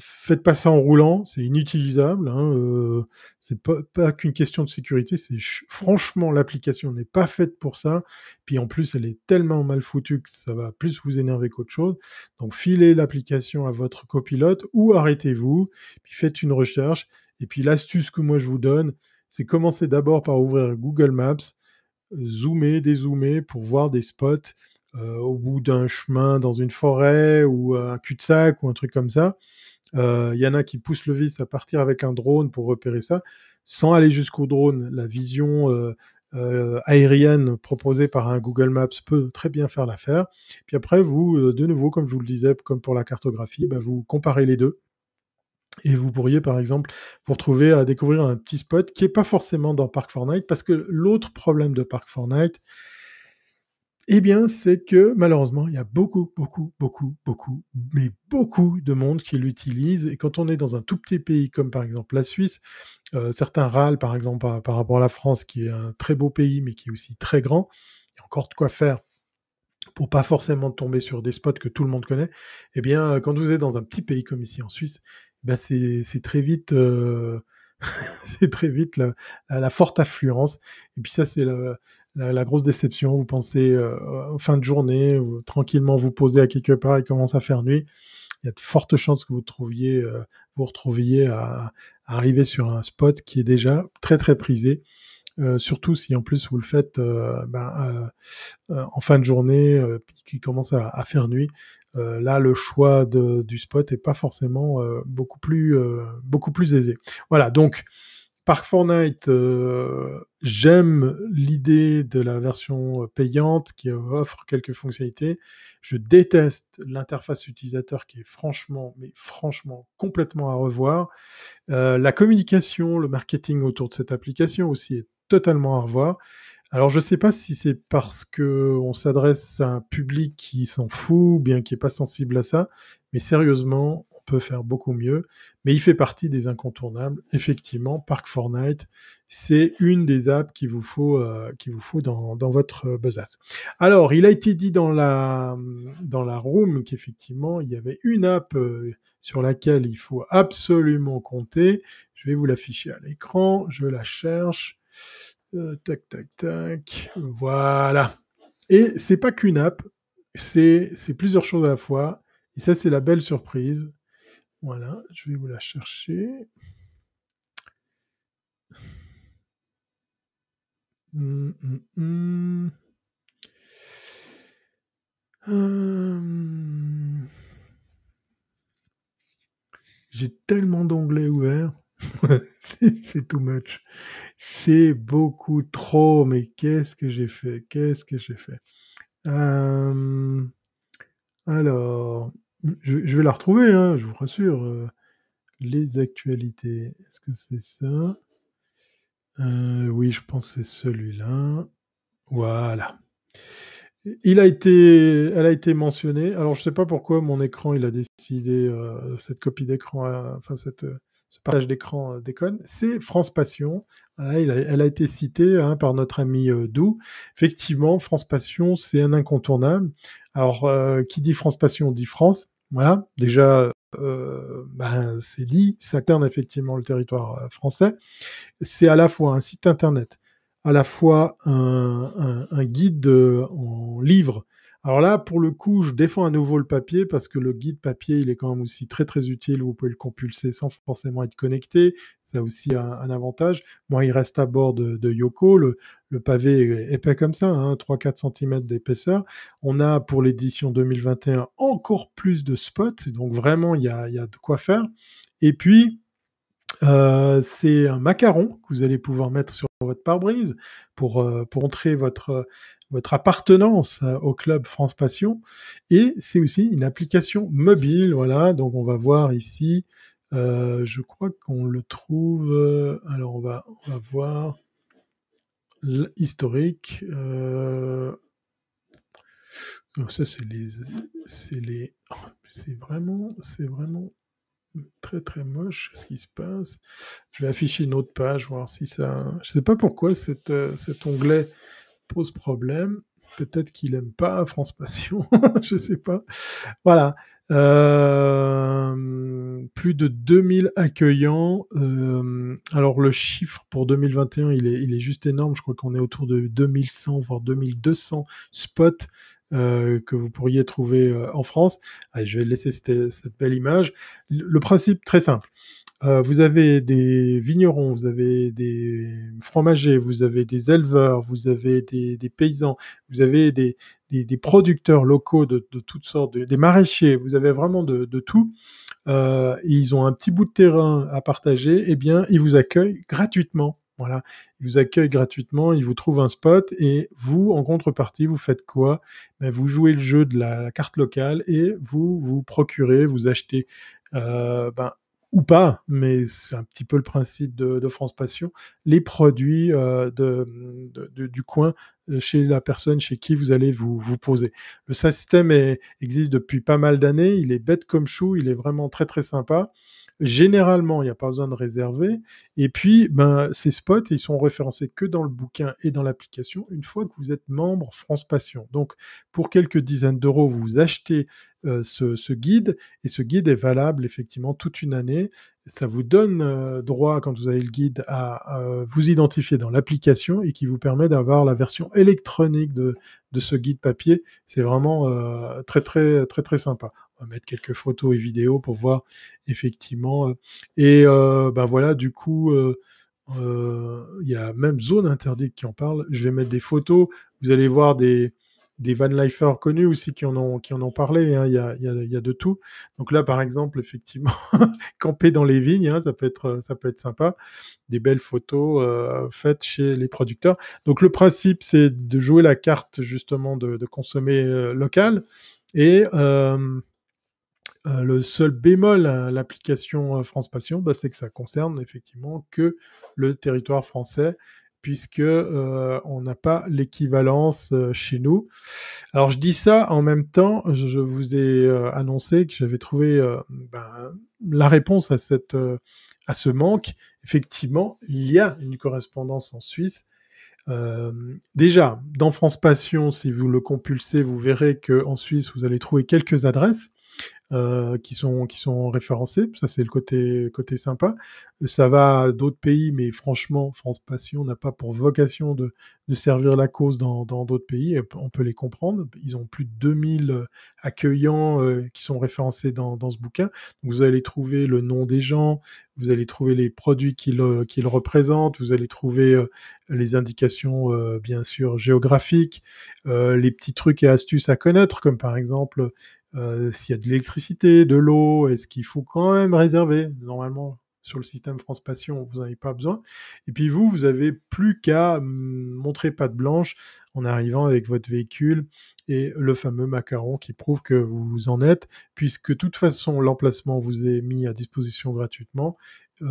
faites pas ça en roulant, c'est inutilisable. Hein, c'est pas qu'une question de sécurité. C'est franchement, l'application n'est pas faite pour ça. Puis en plus, elle est tellement mal foutue que ça va plus vous énerver qu'autre chose. Donc filez l'application à votre copilote ou arrêtez-vous. Puis faites une recherche. Et puis l'astuce que moi je vous donne, c'est commencer d'abord par ouvrir Google Maps, zoomer, dézoomer pour voir des spots. Au bout d'un chemin dans une forêt ou un cul-de-sac ou un truc comme ça. Y en a qui poussent le vice à partir avec un drone pour repérer ça. Sans aller jusqu'au drone, la vision aérienne proposée par un Google Maps peut très bien faire l'affaire. Puis après, vous, de nouveau, comme je vous le disais, comme pour la cartographie, vous comparez les deux. Et vous pourriez, par exemple, vous retrouver à découvrir un petit spot qui n'est pas forcément dans Park4Night, parce que l'autre problème de Park4Night, c'est que malheureusement, il y a beaucoup de monde qui l'utilise. Et quand on est dans un tout petit pays, comme par exemple la Suisse, certains râlent, par exemple, par rapport à la France, qui est un très beau pays, mais qui est aussi très grand. Il y a encore de quoi faire pour pas forcément tomber sur des spots que tout le monde connaît. Quand vous êtes dans un petit pays comme ici en Suisse, c'est très vite... c'est très vite la forte affluence. Et puis ça, c'est la grosse déception. Vous pensez en fin de journée, tranquillement vous posez à quelque part, il commence à faire nuit. Il y a de fortes chances que vous retrouviez à arriver sur un spot qui est déjà très très prisé. Surtout si en plus vous le faites en fin de journée, qui commence à faire nuit. Là, le choix du spot est pas forcément beaucoup plus aisé. Voilà, donc Park4Night, j'aime l'idée de la version payante qui offre quelques fonctionnalités. Je déteste l'interface utilisateur qui est franchement complètement à revoir. La communication, le marketing autour de cette application aussi est totalement à revoir. Alors, je ne sais pas si c'est parce qu'on s'adresse à un public qui s'en fout ou bien qui n'est pas sensible à ça, mais sérieusement, on peut faire beaucoup mieux. Mais il fait partie des incontournables. Effectivement, Park4Night, c'est une des apps qu'il vous faut dans votre besace. Alors, il a été dit dans la room qu'effectivement, il y avait une app sur laquelle il faut absolument compter. Je vais vous l'afficher à l'écran. Je la cherche. Tac, voilà. Et c'est pas qu'une app, c'est plusieurs choses à la fois. Et ça, c'est la belle surprise. Voilà, je vais vous la chercher. J'ai tellement d'onglets ouverts. C'est too much. C'est beaucoup trop, mais qu'est-ce que j'ai fait? Alors, je vais la retrouver, hein, je vous rassure. Les actualités, est-ce que c'est ça? Oui, je pense que c'est celui-là. Voilà. Elle a été mentionnée. Alors, je ne sais pas pourquoi mon écran, il a décidé, cette copie d'écran, enfin, ce partage d'écran déconne, c'est France Passion. Voilà, elle a été citée par notre ami Dou. Effectivement, France Passion, c'est un incontournable. Alors, qui dit France Passion dit France. Voilà, déjà, c'est dit, ça concerne effectivement le territoire français. C'est à la fois un site internet, à la fois un guide en livre. Alors là, pour le coup, je défends à nouveau le papier parce que le guide papier, il est quand même aussi très, très utile. Vous pouvez le compulser sans forcément être connecté. Ça aussi a un avantage. Moi, il reste à bord de Yoko. Le pavé est épais comme ça, 3-4 cm d'épaisseur. On a pour l'édition 2021 encore plus de spots. Donc vraiment, il y a de quoi faire. Et puis, c'est un macaron que vous allez pouvoir mettre sur votre pare-brise pour entrer votre appartenance au club France Passion. Et c'est aussi une application mobile. Voilà, donc on va voir ici. Je crois qu'on le trouve. Alors on va voir l'historique. Ça c'est vraiment très très moche ce qui se passe. Je vais afficher une autre page, voir si ça. Je sais pas pourquoi cet onglet pose problème. Peut-être qu'il aime pas France Passion, je sais pas. Voilà. Plus de 2000 accueillants. Alors le chiffre pour 2021, il est juste énorme. Je crois qu'on est autour de 2100 voire 2200 spots que vous pourriez trouver en France. Allez, je vais laisser cette belle image. Le principe très simple. Vous avez des vignerons, vous avez des fromagers, vous avez des éleveurs, vous avez des paysans, vous avez des producteurs locaux de toutes sortes, des maraîchers, vous avez vraiment de tout. Ils ont un petit bout de terrain à partager, eh bien, ils vous accueillent gratuitement. Voilà, ils vous accueillent gratuitement, ils vous trouvent un spot et vous, en contrepartie, vous faites quoi? Ben, vous jouez le jeu de la carte locale et vous procurez, vous achetez ou pas, mais c'est un petit peu le principe de France Passion, les produits du coin chez la personne chez qui vous allez vous poser. Le système existe depuis pas mal d'années, il est bête comme chou, il est vraiment très très sympa. Généralement, il n'y a pas besoin de réserver. Et puis, ces spots, ils sont référencés que dans le bouquin et dans l'application une fois que vous êtes membre France Passion. Donc, pour quelques dizaines d'euros, vous achetez ce guide. Et ce guide est valable, effectivement, toute une année. Ça vous donne droit, quand vous avez le guide, à vous identifier dans l'application et qui vous permet d'avoir la version électronique de ce guide papier. C'est vraiment très, très, très, très sympa. Mettre quelques photos et vidéos pour voir effectivement. Et voilà, du coup, il y a même Zone Interdite qui en parle. Je vais mettre des photos. Vous allez voir des van-lifers connus aussi qui en ont parlé, hein. Il y a de tout. Donc là, par exemple, effectivement, camper dans les vignes, hein, ça peut être sympa. Des belles photos faites chez les producteurs. Donc le principe, c'est de jouer la carte justement de consommer local. Et le seul bémol à l'application France Passion, c'est que ça concerne effectivement que le territoire français, puisque on n'a pas l'équivalence chez nous. Alors je dis ça, en même temps, je vous ai annoncé que j'avais trouvé la réponse à ce manque. Effectivement, il y a une correspondance en Suisse. Déjà, dans France Passion, si vous le compulsez, vous verrez qu'en Suisse, vous allez trouver quelques adresses qui sont référencées. Ça, c'est le côté sympa. Ça va à d'autres pays, mais franchement, France Passion n'a pas pour vocation de servir la cause dans d'autres pays. On peut les comprendre. Ils ont plus de 2000 accueillants qui sont référencés dans ce bouquin. Donc, vous allez trouver le nom des gens, vous allez trouver les produits qu'ils représentent, vous allez trouver les indications, bien sûr, géographiques, les petits trucs et astuces à connaître, comme par exemple, s'il y a de l'électricité, de l'eau, est-ce qu'il faut quand même réserver? Normalement, sur le système France Passion, vous n'en avez pas besoin. Et puis vous avez plus qu'à montrer patte blanche en arrivant avec votre véhicule et le fameux macaron qui prouve que vous en êtes, puisque de toute façon, l'emplacement vous est mis à disposition gratuitement.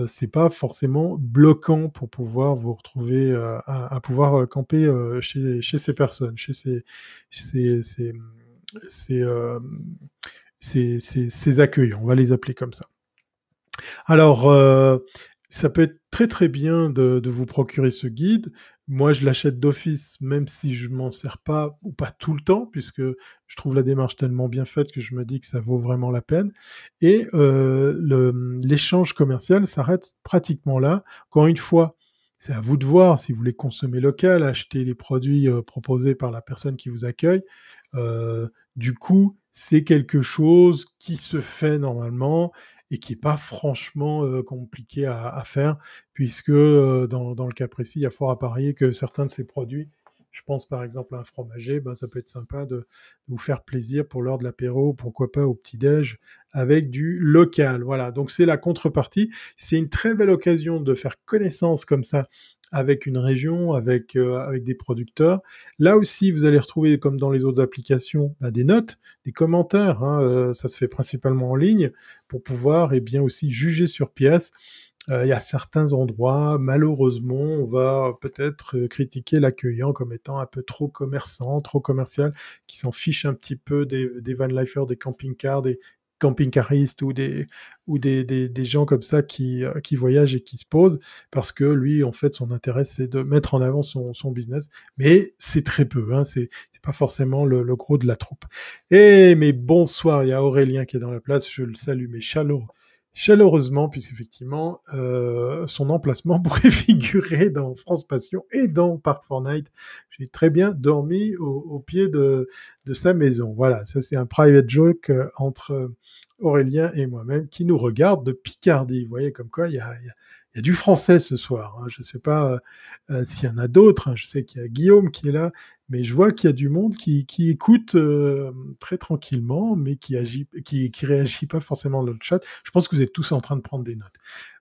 C'est pas forcément bloquant pour pouvoir vous retrouver à pouvoir camper chez ces personnes, chez ces accueils, on va les appeler comme ça. Alors, ça peut être très très bien de vous procurer ce guide. Moi, je l'achète d'office, même si je m'en sers pas ou pas tout le temps, puisque je trouve la démarche tellement bien faite que je me dis que ça vaut vraiment la peine. Et l'échange commercial s'arrête pratiquement là. Encore une fois, c'est à vous de voir si vous voulez consommer local, acheter les produits proposés par la personne qui vous accueille. Du coup, c'est quelque chose qui se fait normalement et qui n'est pas franchement compliqué à faire, puisque dans le cas précis, il y a fort à parier que certains de ces produits, je pense par exemple à un fromager, ça peut être sympa de vous faire plaisir pour l'heure de l'apéro, pourquoi pas au petit-déj, avec du local. Voilà, donc c'est la contrepartie. C'est une très belle occasion de faire connaissance comme ça avec une région, avec des producteurs. Là aussi, vous allez retrouver, comme dans les autres applications, des notes, des commentaires. Ça se fait principalement en ligne pour pouvoir aussi juger sur pièce. Il y a certains endroits, malheureusement, on va peut-être critiquer l'accueillant comme étant un peu trop commerçant, trop commercial, qui s'en fiche un petit peu des van-lifers, des camping-cars, des camping-cariste ou des gens comme ça qui voyagent et qui se posent, parce que lui, en fait, son intérêt, c'est de mettre en avant son business, mais c'est très peu, c'est pas forcément le gros de la troupe. Mais bonsoir, il y a Aurélien qui est dans la place, je le salue, mais chaleureusement, puisqu'effectivement, son emplacement pourrait figurer dans France Passion et dans Park4Night. J'ai très bien dormi au pied de sa maison. Voilà, ça c'est un private joke entre Aurélien et moi-même qui nous regarde de Picardie. Vous voyez comme quoi il y a du français ce soir. Je ne sais pas s'il y en a d'autres. Je sais qu'il y a Guillaume qui est là, mais je vois qu'il y a du monde qui écoute très tranquillement, mais qui réagit pas forcément dans le chat. Je pense que vous êtes tous en train de prendre des notes.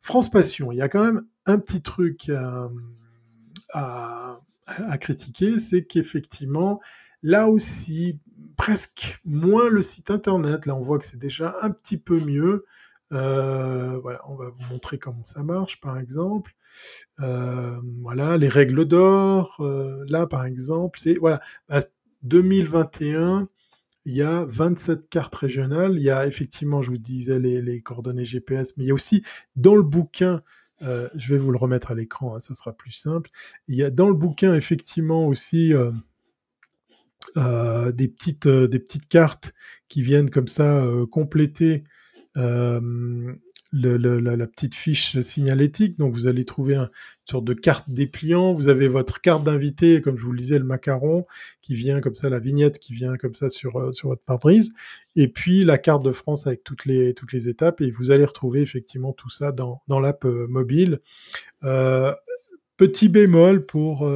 France Passion, il y a quand même un petit truc à critiquer, c'est qu'effectivement, là aussi, presque moins le site internet. Là, on voit que c'est déjà un petit peu mieux. Voilà, on va vous montrer comment ça marche, par exemple. Voilà, les règles d'or. Là, par exemple, c'est voilà, à 2021, il y a 27 cartes régionales. Il y a effectivement, je vous disais, les coordonnées GPS, mais il y a aussi dans le bouquin. Je vais vous le remettre à l'écran, ça sera plus simple. Il y a dans le bouquin effectivement aussi des petites cartes qui viennent comme ça compléter. La petite fiche signalétique, donc vous allez trouver une sorte de carte dépliant, vous avez votre carte d'invité, comme je vous le disais, le macaron qui vient comme ça, la vignette qui vient comme ça sur votre pare-brise, et puis la carte de France avec toutes les étapes, et vous allez retrouver effectivement tout ça dans l'app mobile. Petit bémol pour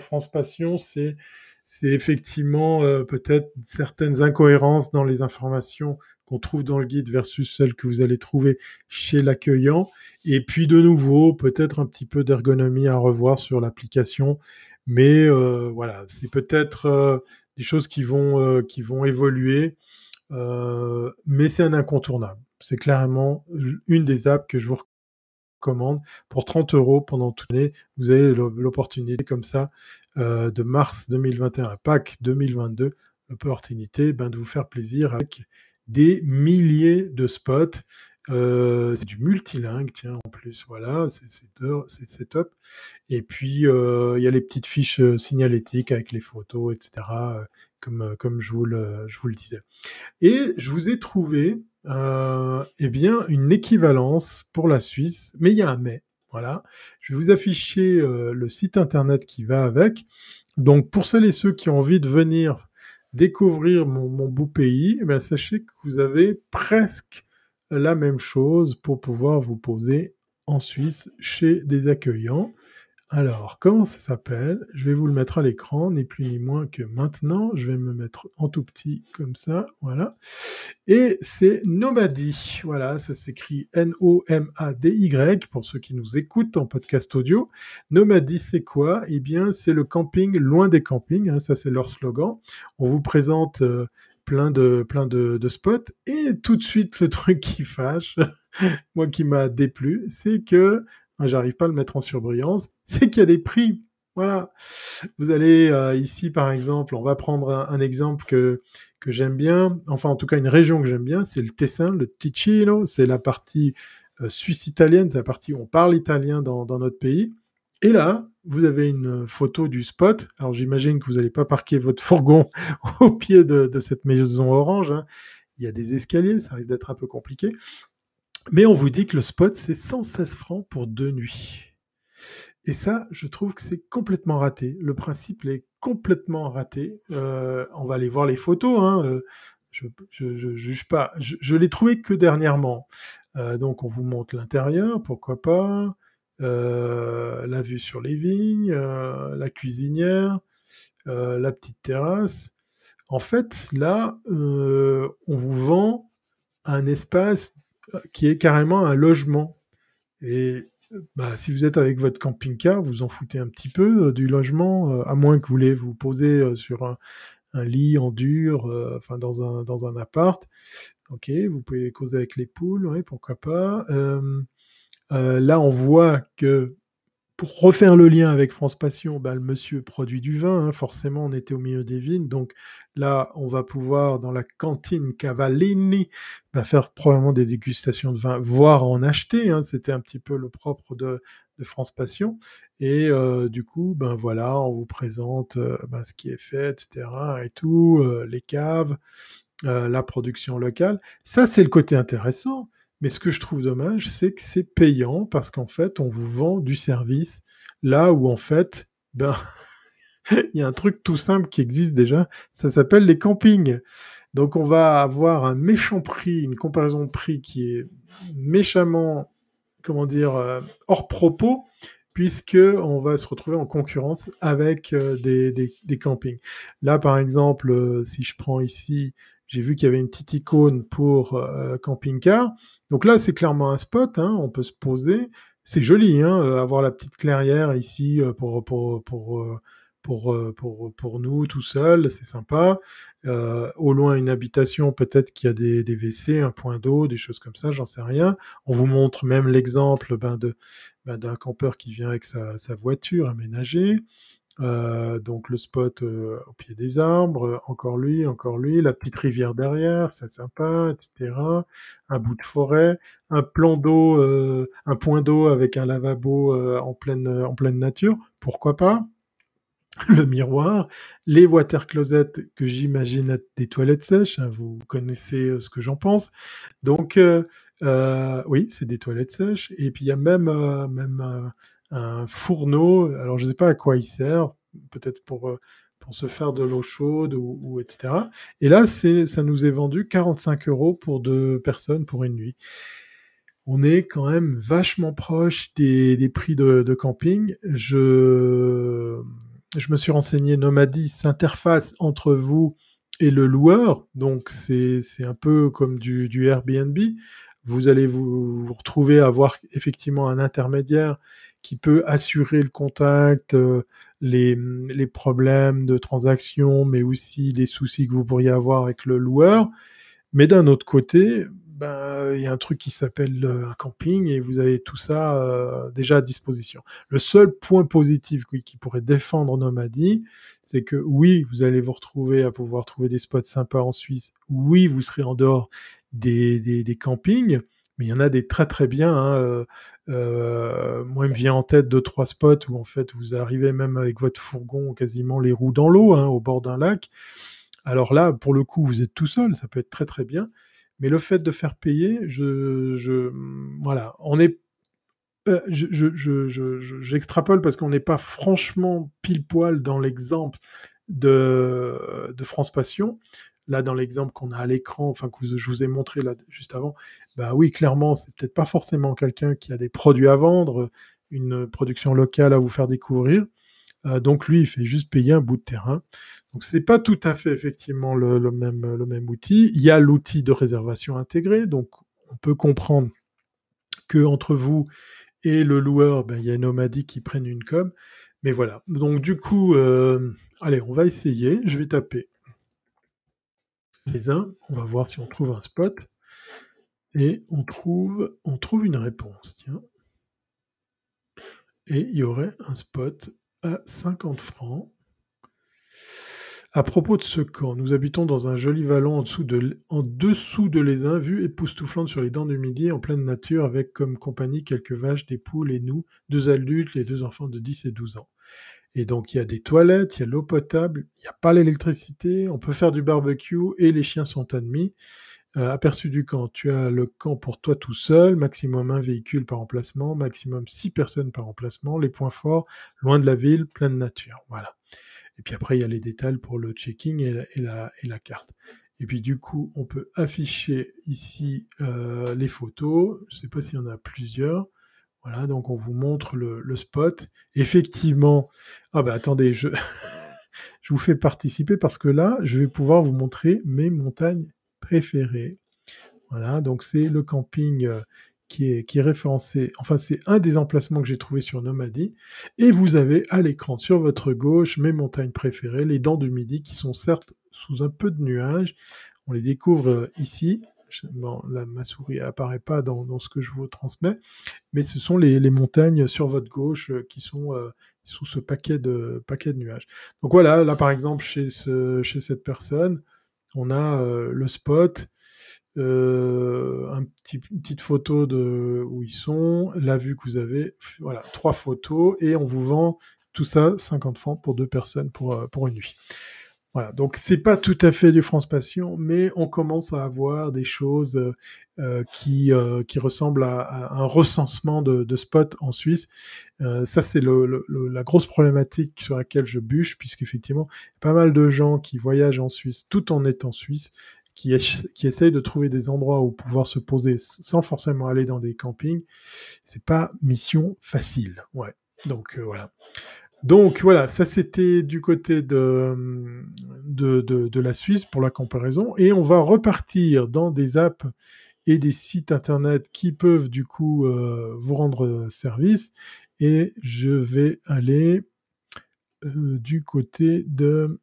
France Passion, c'est c'est effectivement peut-être certaines incohérences dans les informations qu'on trouve dans le guide versus celles que vous allez trouver chez l'accueillant. Et puis de nouveau, peut-être un petit peu d'ergonomie à revoir sur l'application. Mais voilà, c'est peut-être des choses qui vont évoluer. Mais c'est un incontournable. C'est clairement une des apps que je vous recommande. Pour 30 € pendant toute l'année, vous avez l'opportunité comme ça de mars 2021 à Pâques 2022, l'opportunité de vous faire plaisir avec des milliers de spots. C'est du multilingue, tiens, en plus, voilà, c'est top. Et puis, il y a les petites fiches signalétiques avec les photos, etc., comme je vous le disais. Et je vous ai trouvé, une équivalence pour la Suisse, mais il y a un mais, voilà. Je vais vous afficher le site internet qui va avec. Donc, pour celles et ceux qui ont envie de venir découvrir mon beau pays, eh bien, sachez que vous avez presque la même chose pour pouvoir vous poser en Suisse chez des accueillants. Alors, comment ça s'appelle? Je vais vous le mettre à l'écran, ni plus ni moins que maintenant. Je vais me mettre en tout petit comme ça, voilà. Et c'est Nomady, voilà, ça s'écrit Nomady, pour ceux qui nous écoutent en podcast audio. Nomady, c'est quoi? Eh bien, c'est le camping loin des campings, hein, ça c'est leur slogan. On vous présente plein de spots, et tout de suite le truc qui fâche, moi qui m'a déplu, c'est que, j'arrive pas à le mettre en surbrillance, c'est qu'il y a des prix, voilà. Vous allez ici par exemple, on va prendre un exemple que j'aime bien, enfin en tout cas une région que j'aime bien, c'est le Tessin, le Ticino, c'est la partie suisse italienne, c'est la partie où on parle italien dans notre pays, et là, vous avez une photo du spot. Alors, j'imagine que vous n'allez pas parquer votre fourgon au pied de cette maison orange, hein. Il y a des escaliers, ça risque d'être un peu compliqué. Mais on vous dit que le spot, c'est 116 francs pour 2 nuits. Et ça, je trouve que c'est complètement raté. Le principe est complètement raté. On va aller voir les photos, hein. Je juge pas. Je l'ai trouvé que dernièrement. Donc, on vous montre l'intérieur, pourquoi pas. La vue sur les vignes, la cuisinière, la petite terrasse. En fait, là, on vous vend un espace qui est carrément un logement. Et si vous êtes avec votre camping-car, vous en foutez un petit peu du logement, à moins que vous voulez vous poser sur un lit en dur, dans un appart. Ok, vous pouvez causer avec les poules, ouais, pourquoi pas. Là, on voit que, pour refaire le lien avec France Passion, le monsieur produit du vin, hein, forcément, on était au milieu des vignes, donc là, on va pouvoir, dans la cantine Cavallini, faire probablement des dégustations de vin, voire en acheter, hein, c'était un petit peu le propre de France Passion, et du coup, voilà, on vous présente ce qui est fait, etc., et tout, les caves, la production locale, ça, c'est le côté intéressant. Mais ce que je trouve dommage, c'est que c'est payant parce qu'en fait, on vous vend du service là où en fait, il y a un truc tout simple qui existe déjà, ça s'appelle les campings. Donc on va avoir un méchant prix, une comparaison de prix qui est méchamment, hors propos, puisque on va se retrouver en concurrence avec des campings. Là, par exemple, si je prends ici, j'ai vu qu'il y avait une petite icône pour camping-car. Donc là, c'est clairement un spot, hein, on peut se poser. C'est joli, hein, avoir la petite clairière ici pour nous tout seul, c'est sympa. Au loin, une habitation, peut-être qu'il y a des WC, un point d'eau, des choses comme ça, j'en sais rien. On vous montre même l'exemple d'un campeur qui vient avec sa voiture aménagée. Donc le spot au pied des arbres, encore lui, la petite rivière derrière, c'est sympa, etc. Un bout de forêt, un plan d'eau, un point d'eau avec un lavabo en pleine nature, pourquoi pas. Le miroir, les water closets que j'imagine être des toilettes sèches, hein, vous connaissez ce que j'en pense. Donc oui, c'est des toilettes sèches. Et puis il y a même un fourneau, alors je ne sais pas à quoi il sert, peut-être pour se faire de l'eau chaude ou etc. Et là, ça nous est vendu 45 € pour 2 personnes pour 1 nuit. On est quand même vachement proche des prix de camping. je me suis renseigné, Nomady s'interface entre vous et le loueur, donc c'est un peu comme du Airbnb. Vous allez vous retrouver à avoir effectivement un intermédiaire qui peut assurer le contact, les problèmes de transaction, mais aussi les soucis que vous pourriez avoir avec le loueur. Mais d'un autre côté, il y a un truc qui s'appelle un camping et vous avez tout ça déjà à disposition. Le seul point positif qui pourrait défendre Nomady, c'est que oui, vous allez vous retrouver à pouvoir trouver des spots sympas en Suisse. Oui, vous serez en dehors des campings, mais il y en a des très très bien. Moi, il me vient en tête 2-3 spots où en fait vous arrivez même avec votre fourgon quasiment les roues dans l'eau, au bord d'un lac. Alors là, pour le coup, vous êtes tout seul, ça peut être très très bien. Mais le fait de faire payer, j'extrapole parce qu'on n'est pas franchement pile poil dans l'exemple de France Passion. Là, dans l'exemple qu'on a à l'écran, enfin que je vous ai montré là juste avant, bah oui, clairement, c'est peut-être pas forcément quelqu'un qui a des produits à vendre, une production locale à vous faire découvrir. Donc lui, il fait juste payer un bout de terrain. Donc c'est pas tout à fait effectivement le même outil. Il y a l'outil de réservation intégré, donc on peut comprendre que entre vous et le loueur, il y a Nomady qui prennent une com. Mais voilà. Donc du coup, allez, on va essayer. Je vais taper les uns. On va voir si on trouve un spot et on trouve une réponse. Tiens. Et il y aurait un spot à 50 francs. À propos de ce camp, nous habitons dans un joli vallon en dessous de Lézin, vue époustouflante sur les dents du midi, en pleine nature, avec comme compagnie quelques vaches, des poules et nous, 2 adultes, les 2 enfants de 10 et 12 ans. Et donc il y a des toilettes, il y a l'eau potable, il n'y a pas l'électricité, on peut faire du barbecue et les chiens sont admis. Aperçu du camp, tu as le camp pour toi tout seul, maximum 1 véhicule par emplacement, maximum 6 personnes par emplacement, les points forts, loin de la ville, pleine nature, voilà. Et puis après, il y a les détails pour le checking et la carte. Et puis du coup, on peut afficher ici les photos. Je ne sais pas s'il y en a plusieurs. Voilà, donc on vous montre le spot. Effectivement, attendez, je vous fais participer parce que là, je vais pouvoir vous montrer mes montagnes préférées. Voilà, donc c'est le camping qui est référencé, enfin c'est un des emplacements que j'ai trouvé sur Nomady, et vous avez à l'écran sur votre gauche mes montagnes préférées, les dents du midi, qui sont certes sous un peu de nuages, on les découvre ici, là ma souris apparaît pas dans ce que je vous transmets, mais ce sont les montagnes sur votre gauche qui sont sous ce paquet de nuages. Donc voilà, là par exemple chez cette personne, on a le spot, une petite photo de où ils sont, la vue que vous avez, voilà, 3 photos, et on vous vend tout ça 50 francs pour 2 personnes pour une nuit. Voilà, donc c'est pas tout à fait du France Passion, mais on commence à avoir des choses qui ressemblent à un recensement de spots en Suisse. Ça c'est la grosse problématique sur laquelle je bûche, puisqu'effectivement, pas mal de gens qui voyagent en Suisse tout en étant suisse, qui essayent de trouver des endroits où pouvoir se poser sans forcément aller dans des campings, c'est pas mission facile. Ouais. Donc voilà. Donc voilà, ça c'était du côté de la Suisse pour la comparaison, et on va repartir dans des apps et des sites internet qui peuvent du coup vous rendre service, et je vais aller du côté de...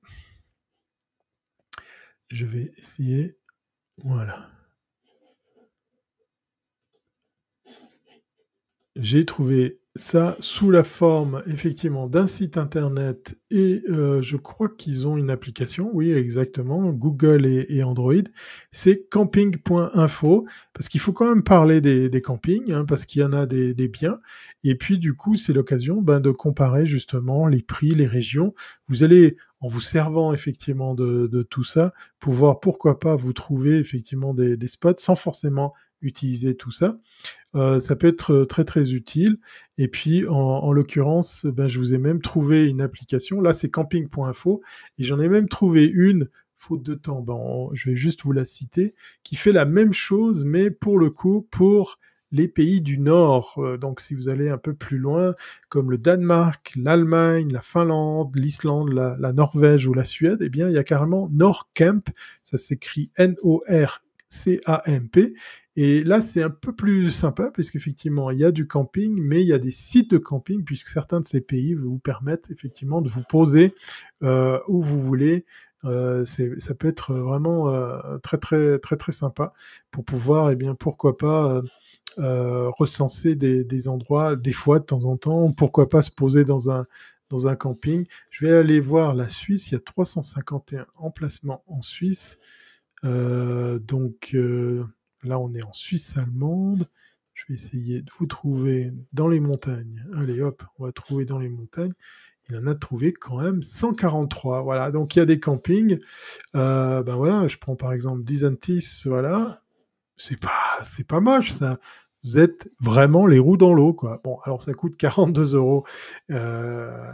Je vais essayer, voilà. J'ai trouvé ça sous la forme, effectivement, d'un site internet et je crois qu'ils ont une application, oui, exactement, Google et Android. C'est camping.info, parce qu'il faut quand même parler des campings, parce qu'il y en a des biens. Et puis, du coup, c'est l'occasion de comparer, justement, les prix, les régions. Vous allez... en vous servant effectivement de tout ça, pouvoir, pourquoi pas, vous trouver effectivement des spots sans forcément utiliser tout ça. Ça peut être très très utile. Et puis en l'occurrence, je vous ai même trouvé une application. Là, c'est camping.info et j'en ai même trouvé une, faute de temps, je vais juste vous la citer, qui fait la même chose, mais pour le coup, pour les pays du Nord. Donc si vous allez un peu plus loin, comme le Danemark, l'Allemagne, la Finlande, l'Islande, la Norvège ou la Suède, eh bien il y a carrément Nordcamp, ça s'écrit N-O-R-C-A-M-P. Et là, c'est un peu plus sympa, parce qu'effectivement, il y a du camping, mais il y a des sites de camping, puisque certains de ces pays vous permettent effectivement de vous poser où vous voulez. Ça peut être vraiment très, très, très, très sympa pour pouvoir, eh bien, pourquoi pas recenser des endroits, des fois, de temps en temps, pourquoi pas se poser dans un camping. Je vais aller voir la Suisse, il y a 351 emplacements en Suisse. Là, on est en Suisse allemande. Je vais essayer de vous trouver dans les montagnes. Allez, hop, on va trouver dans les montagnes. Il en a trouvé quand même 143. Voilà, donc il y a des campings. Je prends par exemple Disentis, voilà. C'est pas moche, ça. Vous êtes vraiment les roues dans l'eau, quoi. Bon, alors ça coûte 42 €,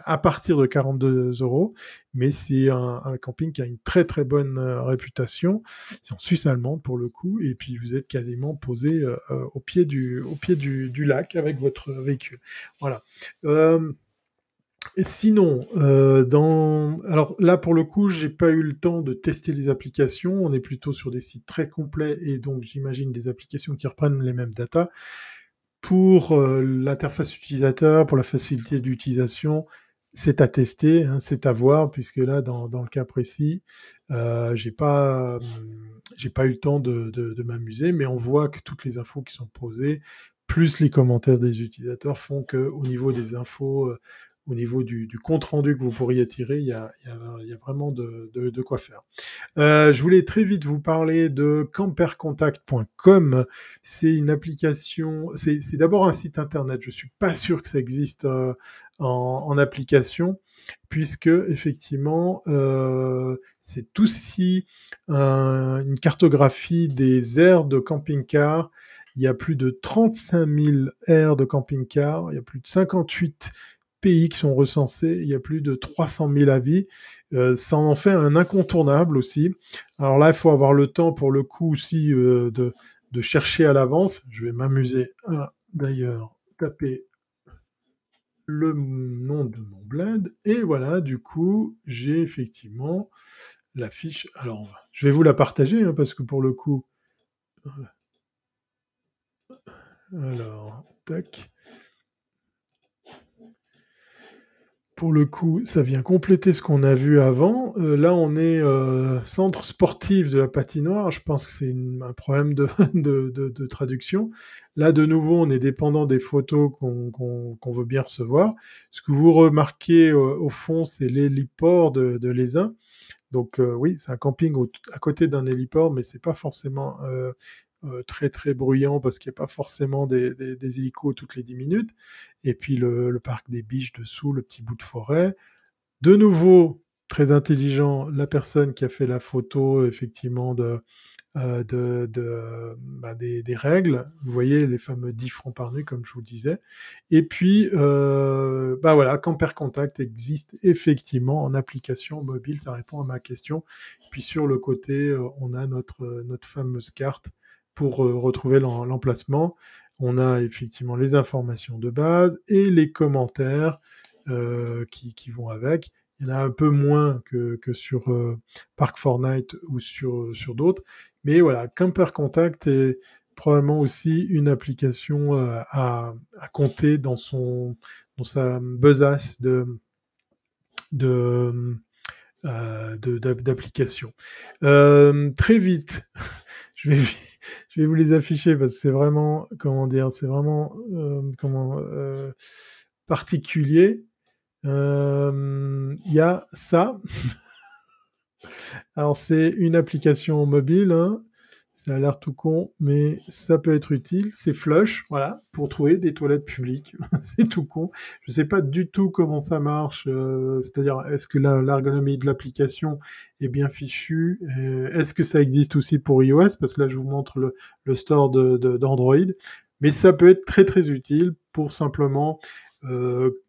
à partir de 42 €, mais c'est un camping qui a une très très bonne réputation. C'est en Suisse allemande pour le coup, et puis vous êtes quasiment posé au pied du lac avec votre véhicule. Voilà. Alors là, pour le coup, j'ai pas eu le temps de tester les applications. On est plutôt sur des sites très complets et donc j'imagine des applications qui reprennent les mêmes datas. Pour l'interface utilisateur, pour la facilité d'utilisation, c'est à tester, hein, c'est à voir, puisque là, dans le cas précis, j'ai pas eu le temps de m'amuser, mais on voit que toutes les infos qui sont posées, plus les commentaires des utilisateurs, font que au niveau des infos, au niveau du compte-rendu que vous pourriez tirer, il y a vraiment de quoi faire. Je voulais très vite vous parler de campercontact.com. C'est une application, c'est d'abord un site internet. Je suis pas sûr que ça existe en application, puisque effectivement c'est aussi une cartographie des aires de camping-car. Il y a plus de 35 000 aires de camping-car, il y a plus de 58 pays qui sont recensés, il y a plus de 300 000 avis, ça en fait un incontournable aussi. Alors là, il faut avoir le temps pour le coup aussi de chercher à l'avance. Je vais m'amuser à d'ailleurs taper le nom de mon blend, et voilà, du coup, j'ai effectivement la fiche. Alors, je vais vous la partager, hein, parce que pour le coup... Alors, tac... Pour le coup, ça vient compléter ce qu'on a vu avant. Là, on est centre sportif de la patinoire. Je pense que c'est un problème de traduction. Là, de nouveau, on est dépendant des photos qu'on veut bien recevoir. Ce que vous remarquez au fond, c'est l'héliport de Lézin. Donc oui, c'est un camping à côté d'un héliport, mais c'est pas forcément très très bruyant, parce qu'il n'y a pas forcément des hélicos toutes les 10 minutes. Et puis le parc des Biches dessous, le petit bout de forêt. De nouveau, très intelligent, la personne qui a fait la photo effectivement des règles. Vous voyez les fameux 10 francs par nuit, comme je vous le disais. Et puis, CamperContact existe effectivement en application mobile, ça répond à ma question. Puis sur le côté, on a notre fameuse carte pour retrouver l'emplacement. On a effectivement les informations de base et les commentaires qui vont avec. Il y en a un peu moins que sur Park4Night ou sur d'autres. Mais voilà, CamperContact est probablement aussi une application à compter dans sa besace d'application. Très vite, je vais vous les afficher, parce que c'est vraiment, particulier. Il y a ça. Alors, c'est une application mobile, hein. Ça a l'air tout con, mais ça peut être utile. C'est Flush, voilà, pour trouver des toilettes publiques. C'est tout con. Je sais pas du tout comment ça marche. C'est-à-dire, est-ce que l'ergonomie de l'application est bien fichue? Est-ce que ça existe aussi pour iOS? Parce que là, je vous montre le store d'Android. Mais ça peut être très, très utile pour simplement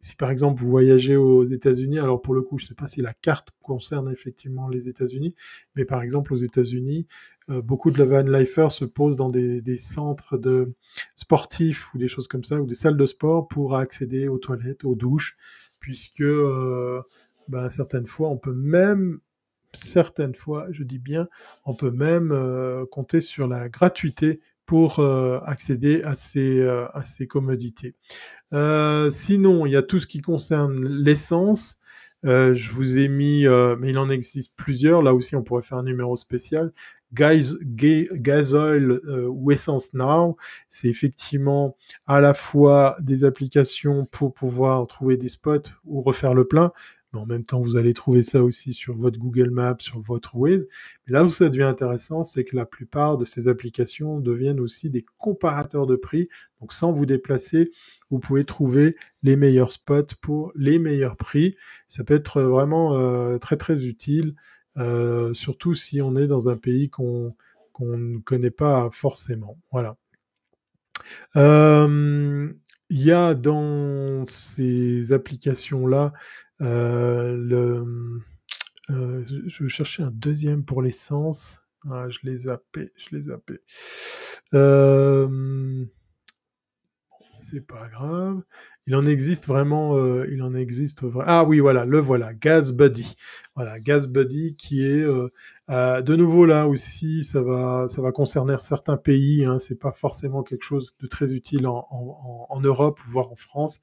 Si par exemple vous voyagez aux États-Unis, alors pour le coup je ne sais pas si la carte concerne effectivement les États-Unis, mais par exemple aux États-Unis, beaucoup de van lifers se posent dans des centres de sportifs ou des choses comme ça, ou des salles de sport pour accéder aux toilettes, aux douches, puisque certaines fois on peut même, compter sur la gratuité pour accéder à ces commodités. Sinon, il y a tout ce qui concerne l'essence. Je vous ai mis, mais il en existe plusieurs. Là aussi, on pourrait faire un numéro spécial. Gas Oil ou Essence Now, c'est effectivement à la fois des applications pour pouvoir trouver des spots ou refaire le plein. Mais en même temps, vous allez trouver ça aussi sur votre Google Maps, sur votre Waze. Mais là où ça devient intéressant, c'est que la plupart de ces applications deviennent aussi des comparateurs de prix. Donc, sans vous déplacer, vous pouvez trouver les meilleurs spots pour les meilleurs prix. Ça peut être vraiment très, très utile, surtout si on est dans un pays qu'on ne connaît pas forcément. Voilà. Il y a dans ces applications-là, je vais chercher un deuxième pour l'essence. Ah, je l'ai zappé. C'est pas grave. Ah oui, voilà, le voilà, GasBuddy. Voilà, GasBuddy qui est de nouveau là aussi, ça va concerner certains pays. Hein, c'est pas forcément quelque chose de très utile en Europe, voire en France.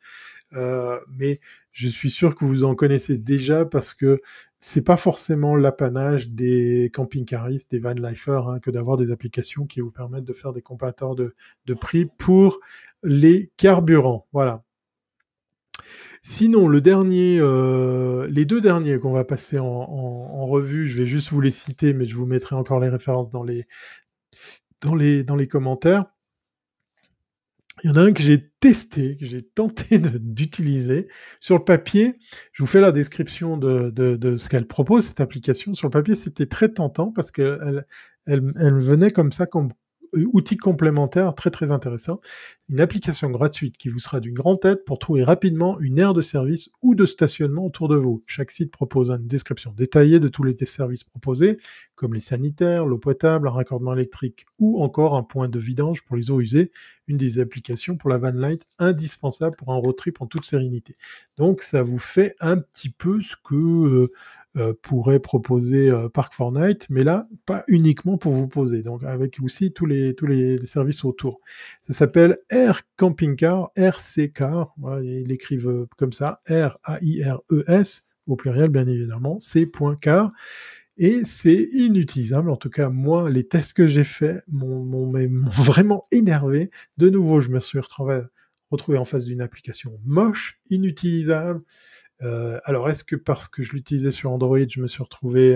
Mais je suis sûr que vous en connaissez déjà parce que c'est pas forcément l'apanage des camping-caristes, des van-lifers, hein, que d'avoir des applications qui vous permettent de faire des comparateurs de prix pour les carburants. Voilà. Sinon, les deux derniers qu'on va passer en revue, je vais juste vous les citer, mais je vous mettrai encore les références dans les commentaires. Il y en a un que j'ai testé, que j'ai tenté d'utiliser. Sur le papier, je vous fais la description de ce qu'elle propose, cette application. Sur le papier, c'était très tentant parce qu'elle venait comme ça, comme outil complémentaire très très intéressant, une application gratuite qui vous sera d'une grande aide pour trouver rapidement une aire de service ou de stationnement autour de vous. Chaque site propose une description détaillée de tous les services proposés, comme les sanitaires, l'eau potable, un raccordement électrique ou encore un point de vidange pour les eaux usées, une des applications pour la van life indispensable pour un road trip en toute sérénité. Donc ça vous fait un petit peu ce que pourrait proposer Park4Night, mais là, pas uniquement pour vous poser, donc avec aussi tous les services autour. Ça s'appelle AirCampingCar, RCCar, voilà, ils l'écrivent comme ça, RAIRES, au pluriel bien évidemment, C.car, et c'est inutilisable, en tout cas moi, les tests que j'ai faits m'ont vraiment énervé. De nouveau, je me suis retrouvé en face d'une application moche, inutilisable. Alors, est-ce que parce que je l'utilisais sur Android, je me suis retrouvé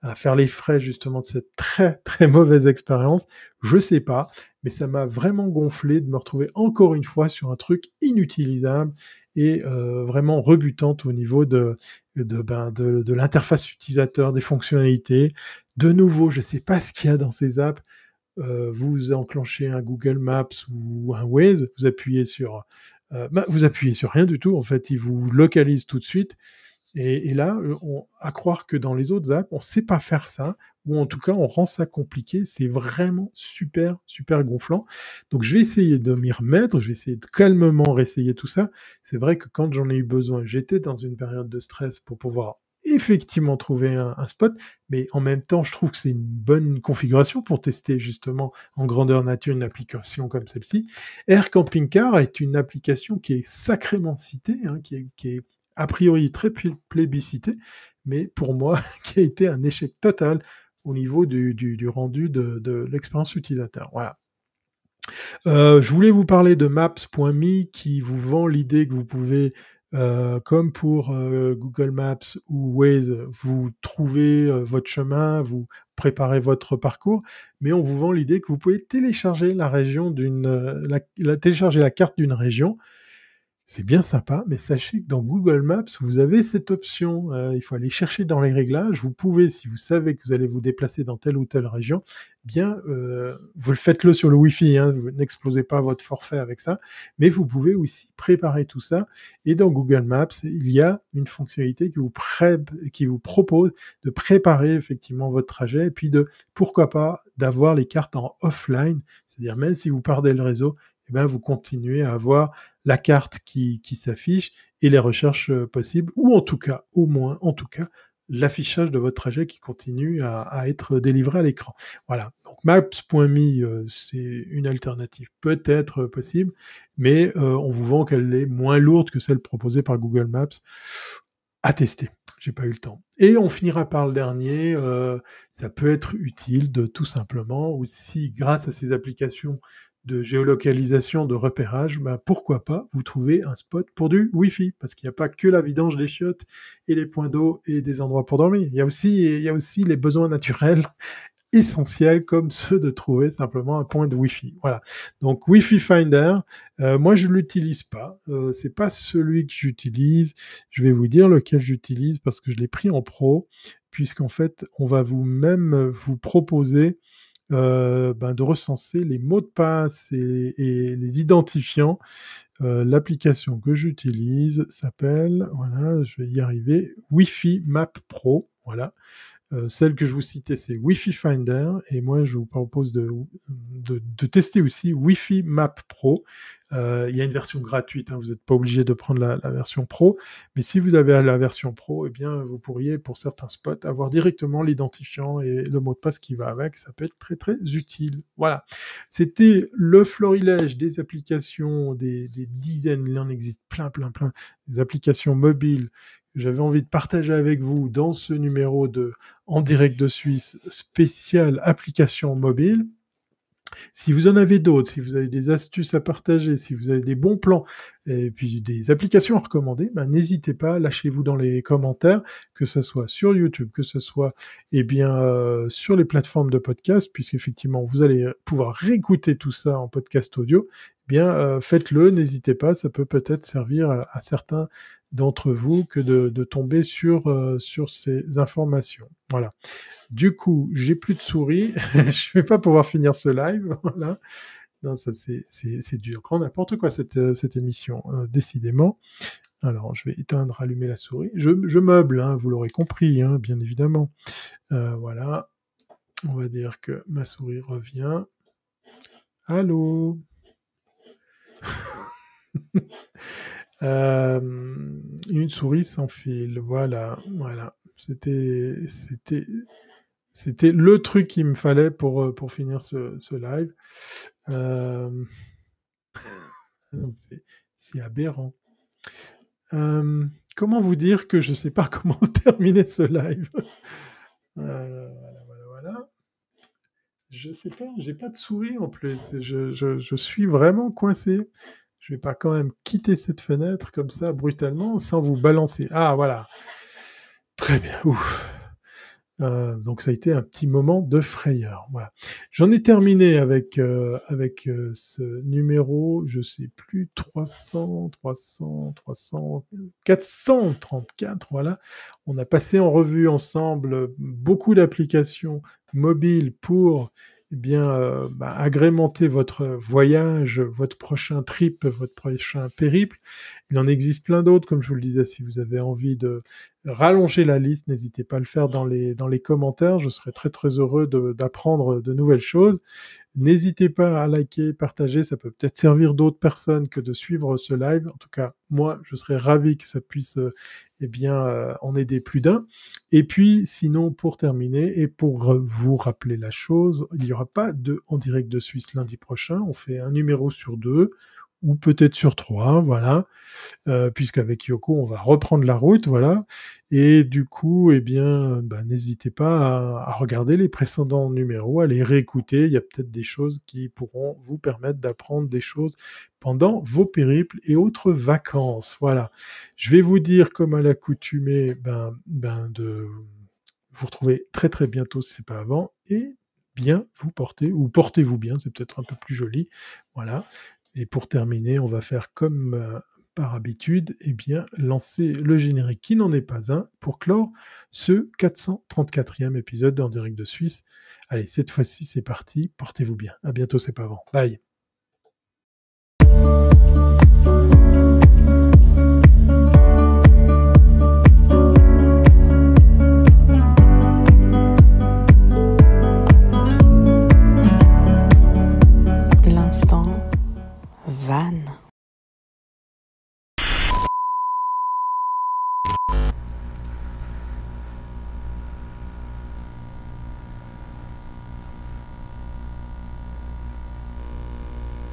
à faire les frais justement de cette très très mauvaise expérience? Je sais pas, mais ça m'a vraiment gonflé de me retrouver encore une fois sur un truc inutilisable et vraiment rebutante au niveau de l'interface utilisateur, des fonctionnalités. De nouveau, je sais pas ce qu'il y a dans ces apps. Vous enclenchez un Google Maps ou un Waze, vous appuyez sur rien du tout, en fait, ils vous localisent tout de suite, et là, à croire que dans les autres apps, on ne sait pas faire ça, ou en tout cas, on rend ça compliqué, c'est vraiment super, super gonflant. Donc, je vais essayer de m'y remettre, je vais essayer de calmement réessayer tout ça. C'est vrai que quand j'en ai eu besoin, j'étais dans une période de stress pour pouvoir effectivement trouver un spot, mais en même temps, je trouve que c'est une bonne configuration pour tester justement en grandeur nature une application comme celle-ci. Air Camping Car est une application qui est sacrément citée, hein, qui est a priori très plébiscitée, mais pour moi, qui a été un échec total au niveau du rendu de l'expérience utilisateur. Voilà. Je voulais vous parler de Maps.me qui vous vend l'idée que vous pouvez comme pour Google Maps ou Waze, vous trouvez votre chemin, vous préparez votre parcours, mais on vous vend l'idée que vous pouvez télécharger la carte d'une région. C'est bien sympa, mais sachez que dans Google Maps, vous avez cette option. Il faut aller chercher dans les réglages. Vous pouvez, si vous savez que vous allez vous déplacer dans telle ou telle région, bien, vous le faites-le sur le Wi-Fi. Hein, vous n'explosez pas votre forfait avec ça. Mais vous pouvez aussi préparer tout ça. Et dans Google Maps, il y a une fonctionnalité qui vous propose de préparer effectivement votre trajet et puis de, pourquoi pas, d'avoir les cartes en offline. C'est-à-dire, même si vous perdez le réseau, eh bien, vous continuez à avoir la carte qui s'affiche et les recherches possibles, ou en tout cas, au moins, en tout cas, l'affichage de votre trajet qui continue à être délivré à l'écran. Voilà. Donc, Maps.me, c'est une alternative peut-être possible, mais on vous vend qu'elle est moins lourde que celle proposée par Google Maps. À tester. J'ai pas eu le temps. Et on finira par le dernier. Ça peut être utile de tout simplement aussi, grâce à ces applications de géolocalisation, de repérage, ben pourquoi pas vous trouver un spot pour du Wi-Fi, parce qu'il n'y a pas que la vidange des chiottes et les points d'eau et des endroits pour dormir. Il y a aussi les besoins naturels essentiels comme ceux de trouver simplement un point de Wi-Fi. Voilà. Donc Wi-Fi Finder, moi je l'utilise pas. C'est pas celui que j'utilise. Je vais vous dire lequel j'utilise parce que je l'ai pris en pro, puisqu'en fait on va vous proposer de recenser les mots de passe et les identifiants. L'application que j'utilise s'appelle, voilà, je vais y arriver, Wi-Fi Map Pro. Voilà. Celle que je vous citais, c'est Wi-Fi Finder, et moi je vous propose de tester aussi Wi-Fi Map Pro. Il y a une version gratuite, hein, vous n'êtes pas obligé de prendre la version pro, mais si vous avez la version pro, eh bien, vous pourriez pour certains spots avoir directement l'identifiant et le mot de passe qui va avec. Ça peut être très très utile. Voilà, c'était le florilège des applications, des dizaines, il en existe plein, des applications mobiles. J'avais envie de partager avec vous dans ce numéro de En Direct de Suisse spécial application mobile. Si vous en avez d'autres, si vous avez des astuces à partager, si vous avez des bons plans et puis des applications à recommander, ben n'hésitez pas, lâchez-vous dans les commentaires, que ce soit sur YouTube, que ce soit sur les plateformes de podcast, puisqu'effectivement vous allez pouvoir réécouter tout ça en podcast audio. Faites-le, n'hésitez pas, ça peut-être servir à certains d'entre vous que de tomber sur ces informations. Voilà. Du coup, j'ai plus de souris, je vais pas pouvoir finir ce live, voilà. Non, ça c'est dur, grand n'importe quoi cette émission, décidément. Alors, je vais éteindre, rallumer la souris. Je meuble, hein, vous l'aurez compris, hein, bien évidemment. Voilà. On va dire que ma souris revient. Allô. Une souris sans fil, voilà, c'était le truc qu'il me fallait pour finir ce live. C'est aberrant. Comment vous dire que je sais pas comment terminer ce live. Voilà. Je sais pas, j'ai pas de souris en plus. Je suis vraiment coincé. Je vais pas quand même quitter cette fenêtre comme ça, brutalement, sans vous balancer. Ah, voilà. Très bien. Ouf. Donc, ça a été un petit moment de frayeur. Voilà. J'en ai terminé avec ce numéro, je sais plus, 434, voilà. On a passé en revue ensemble beaucoup d'applications mobiles pour agrémenter votre voyage, votre prochain trip, votre prochain périple. Il en existe plein d'autres, comme je vous le disais. Si vous avez envie de rallonger la liste, n'hésitez pas à le faire dans les commentaires. Je serai très très heureux d'apprendre de nouvelles choses. N'hésitez pas à liker, partager, ça peut peut-être servir d'autres personnes que de suivre ce live. En tout cas, moi, je serais ravi que ça puisse en aider plus d'un. Et puis, sinon, pour terminer et pour vous rappeler la chose, il n'y aura pas de En Direct de Suisse lundi prochain. On fait un numéro sur 2 ou peut-être sur 3, voilà, puisqu'avec Yoko, on va reprendre la route, voilà, et du coup, n'hésitez pas à regarder les précédents numéros, à les réécouter, il y a peut-être des choses qui pourront vous permettre d'apprendre des choses pendant vos périples et autres vacances, voilà. Je vais vous dire, comme à l'accoutumée, de vous retrouver très très bientôt, si ce n'est pas avant, et bien vous portez, ou portez-vous bien, c'est peut-être un peu plus joli, voilà. Et pour terminer, on va faire comme par habitude, eh bien, lancer le générique qui n'en est pas un pour clore ce 434e épisode d'En Direct de Suisse. Allez, cette fois-ci, c'est parti, portez-vous bien. À bientôt, c'est pas avant. Bye.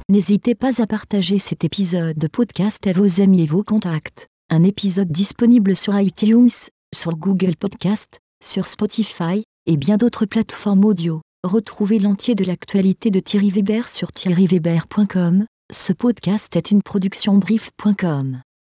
N'hésitez pas à partager cet épisode de podcast à vos amis et vos contacts. Un épisode disponible sur iTunes, sur Google Podcast, sur Spotify, et bien d'autres plateformes audio. Retrouvez l'entier de l'actualité de Thierry Weber sur thierryweber.com. Ce podcast est une production brief.com.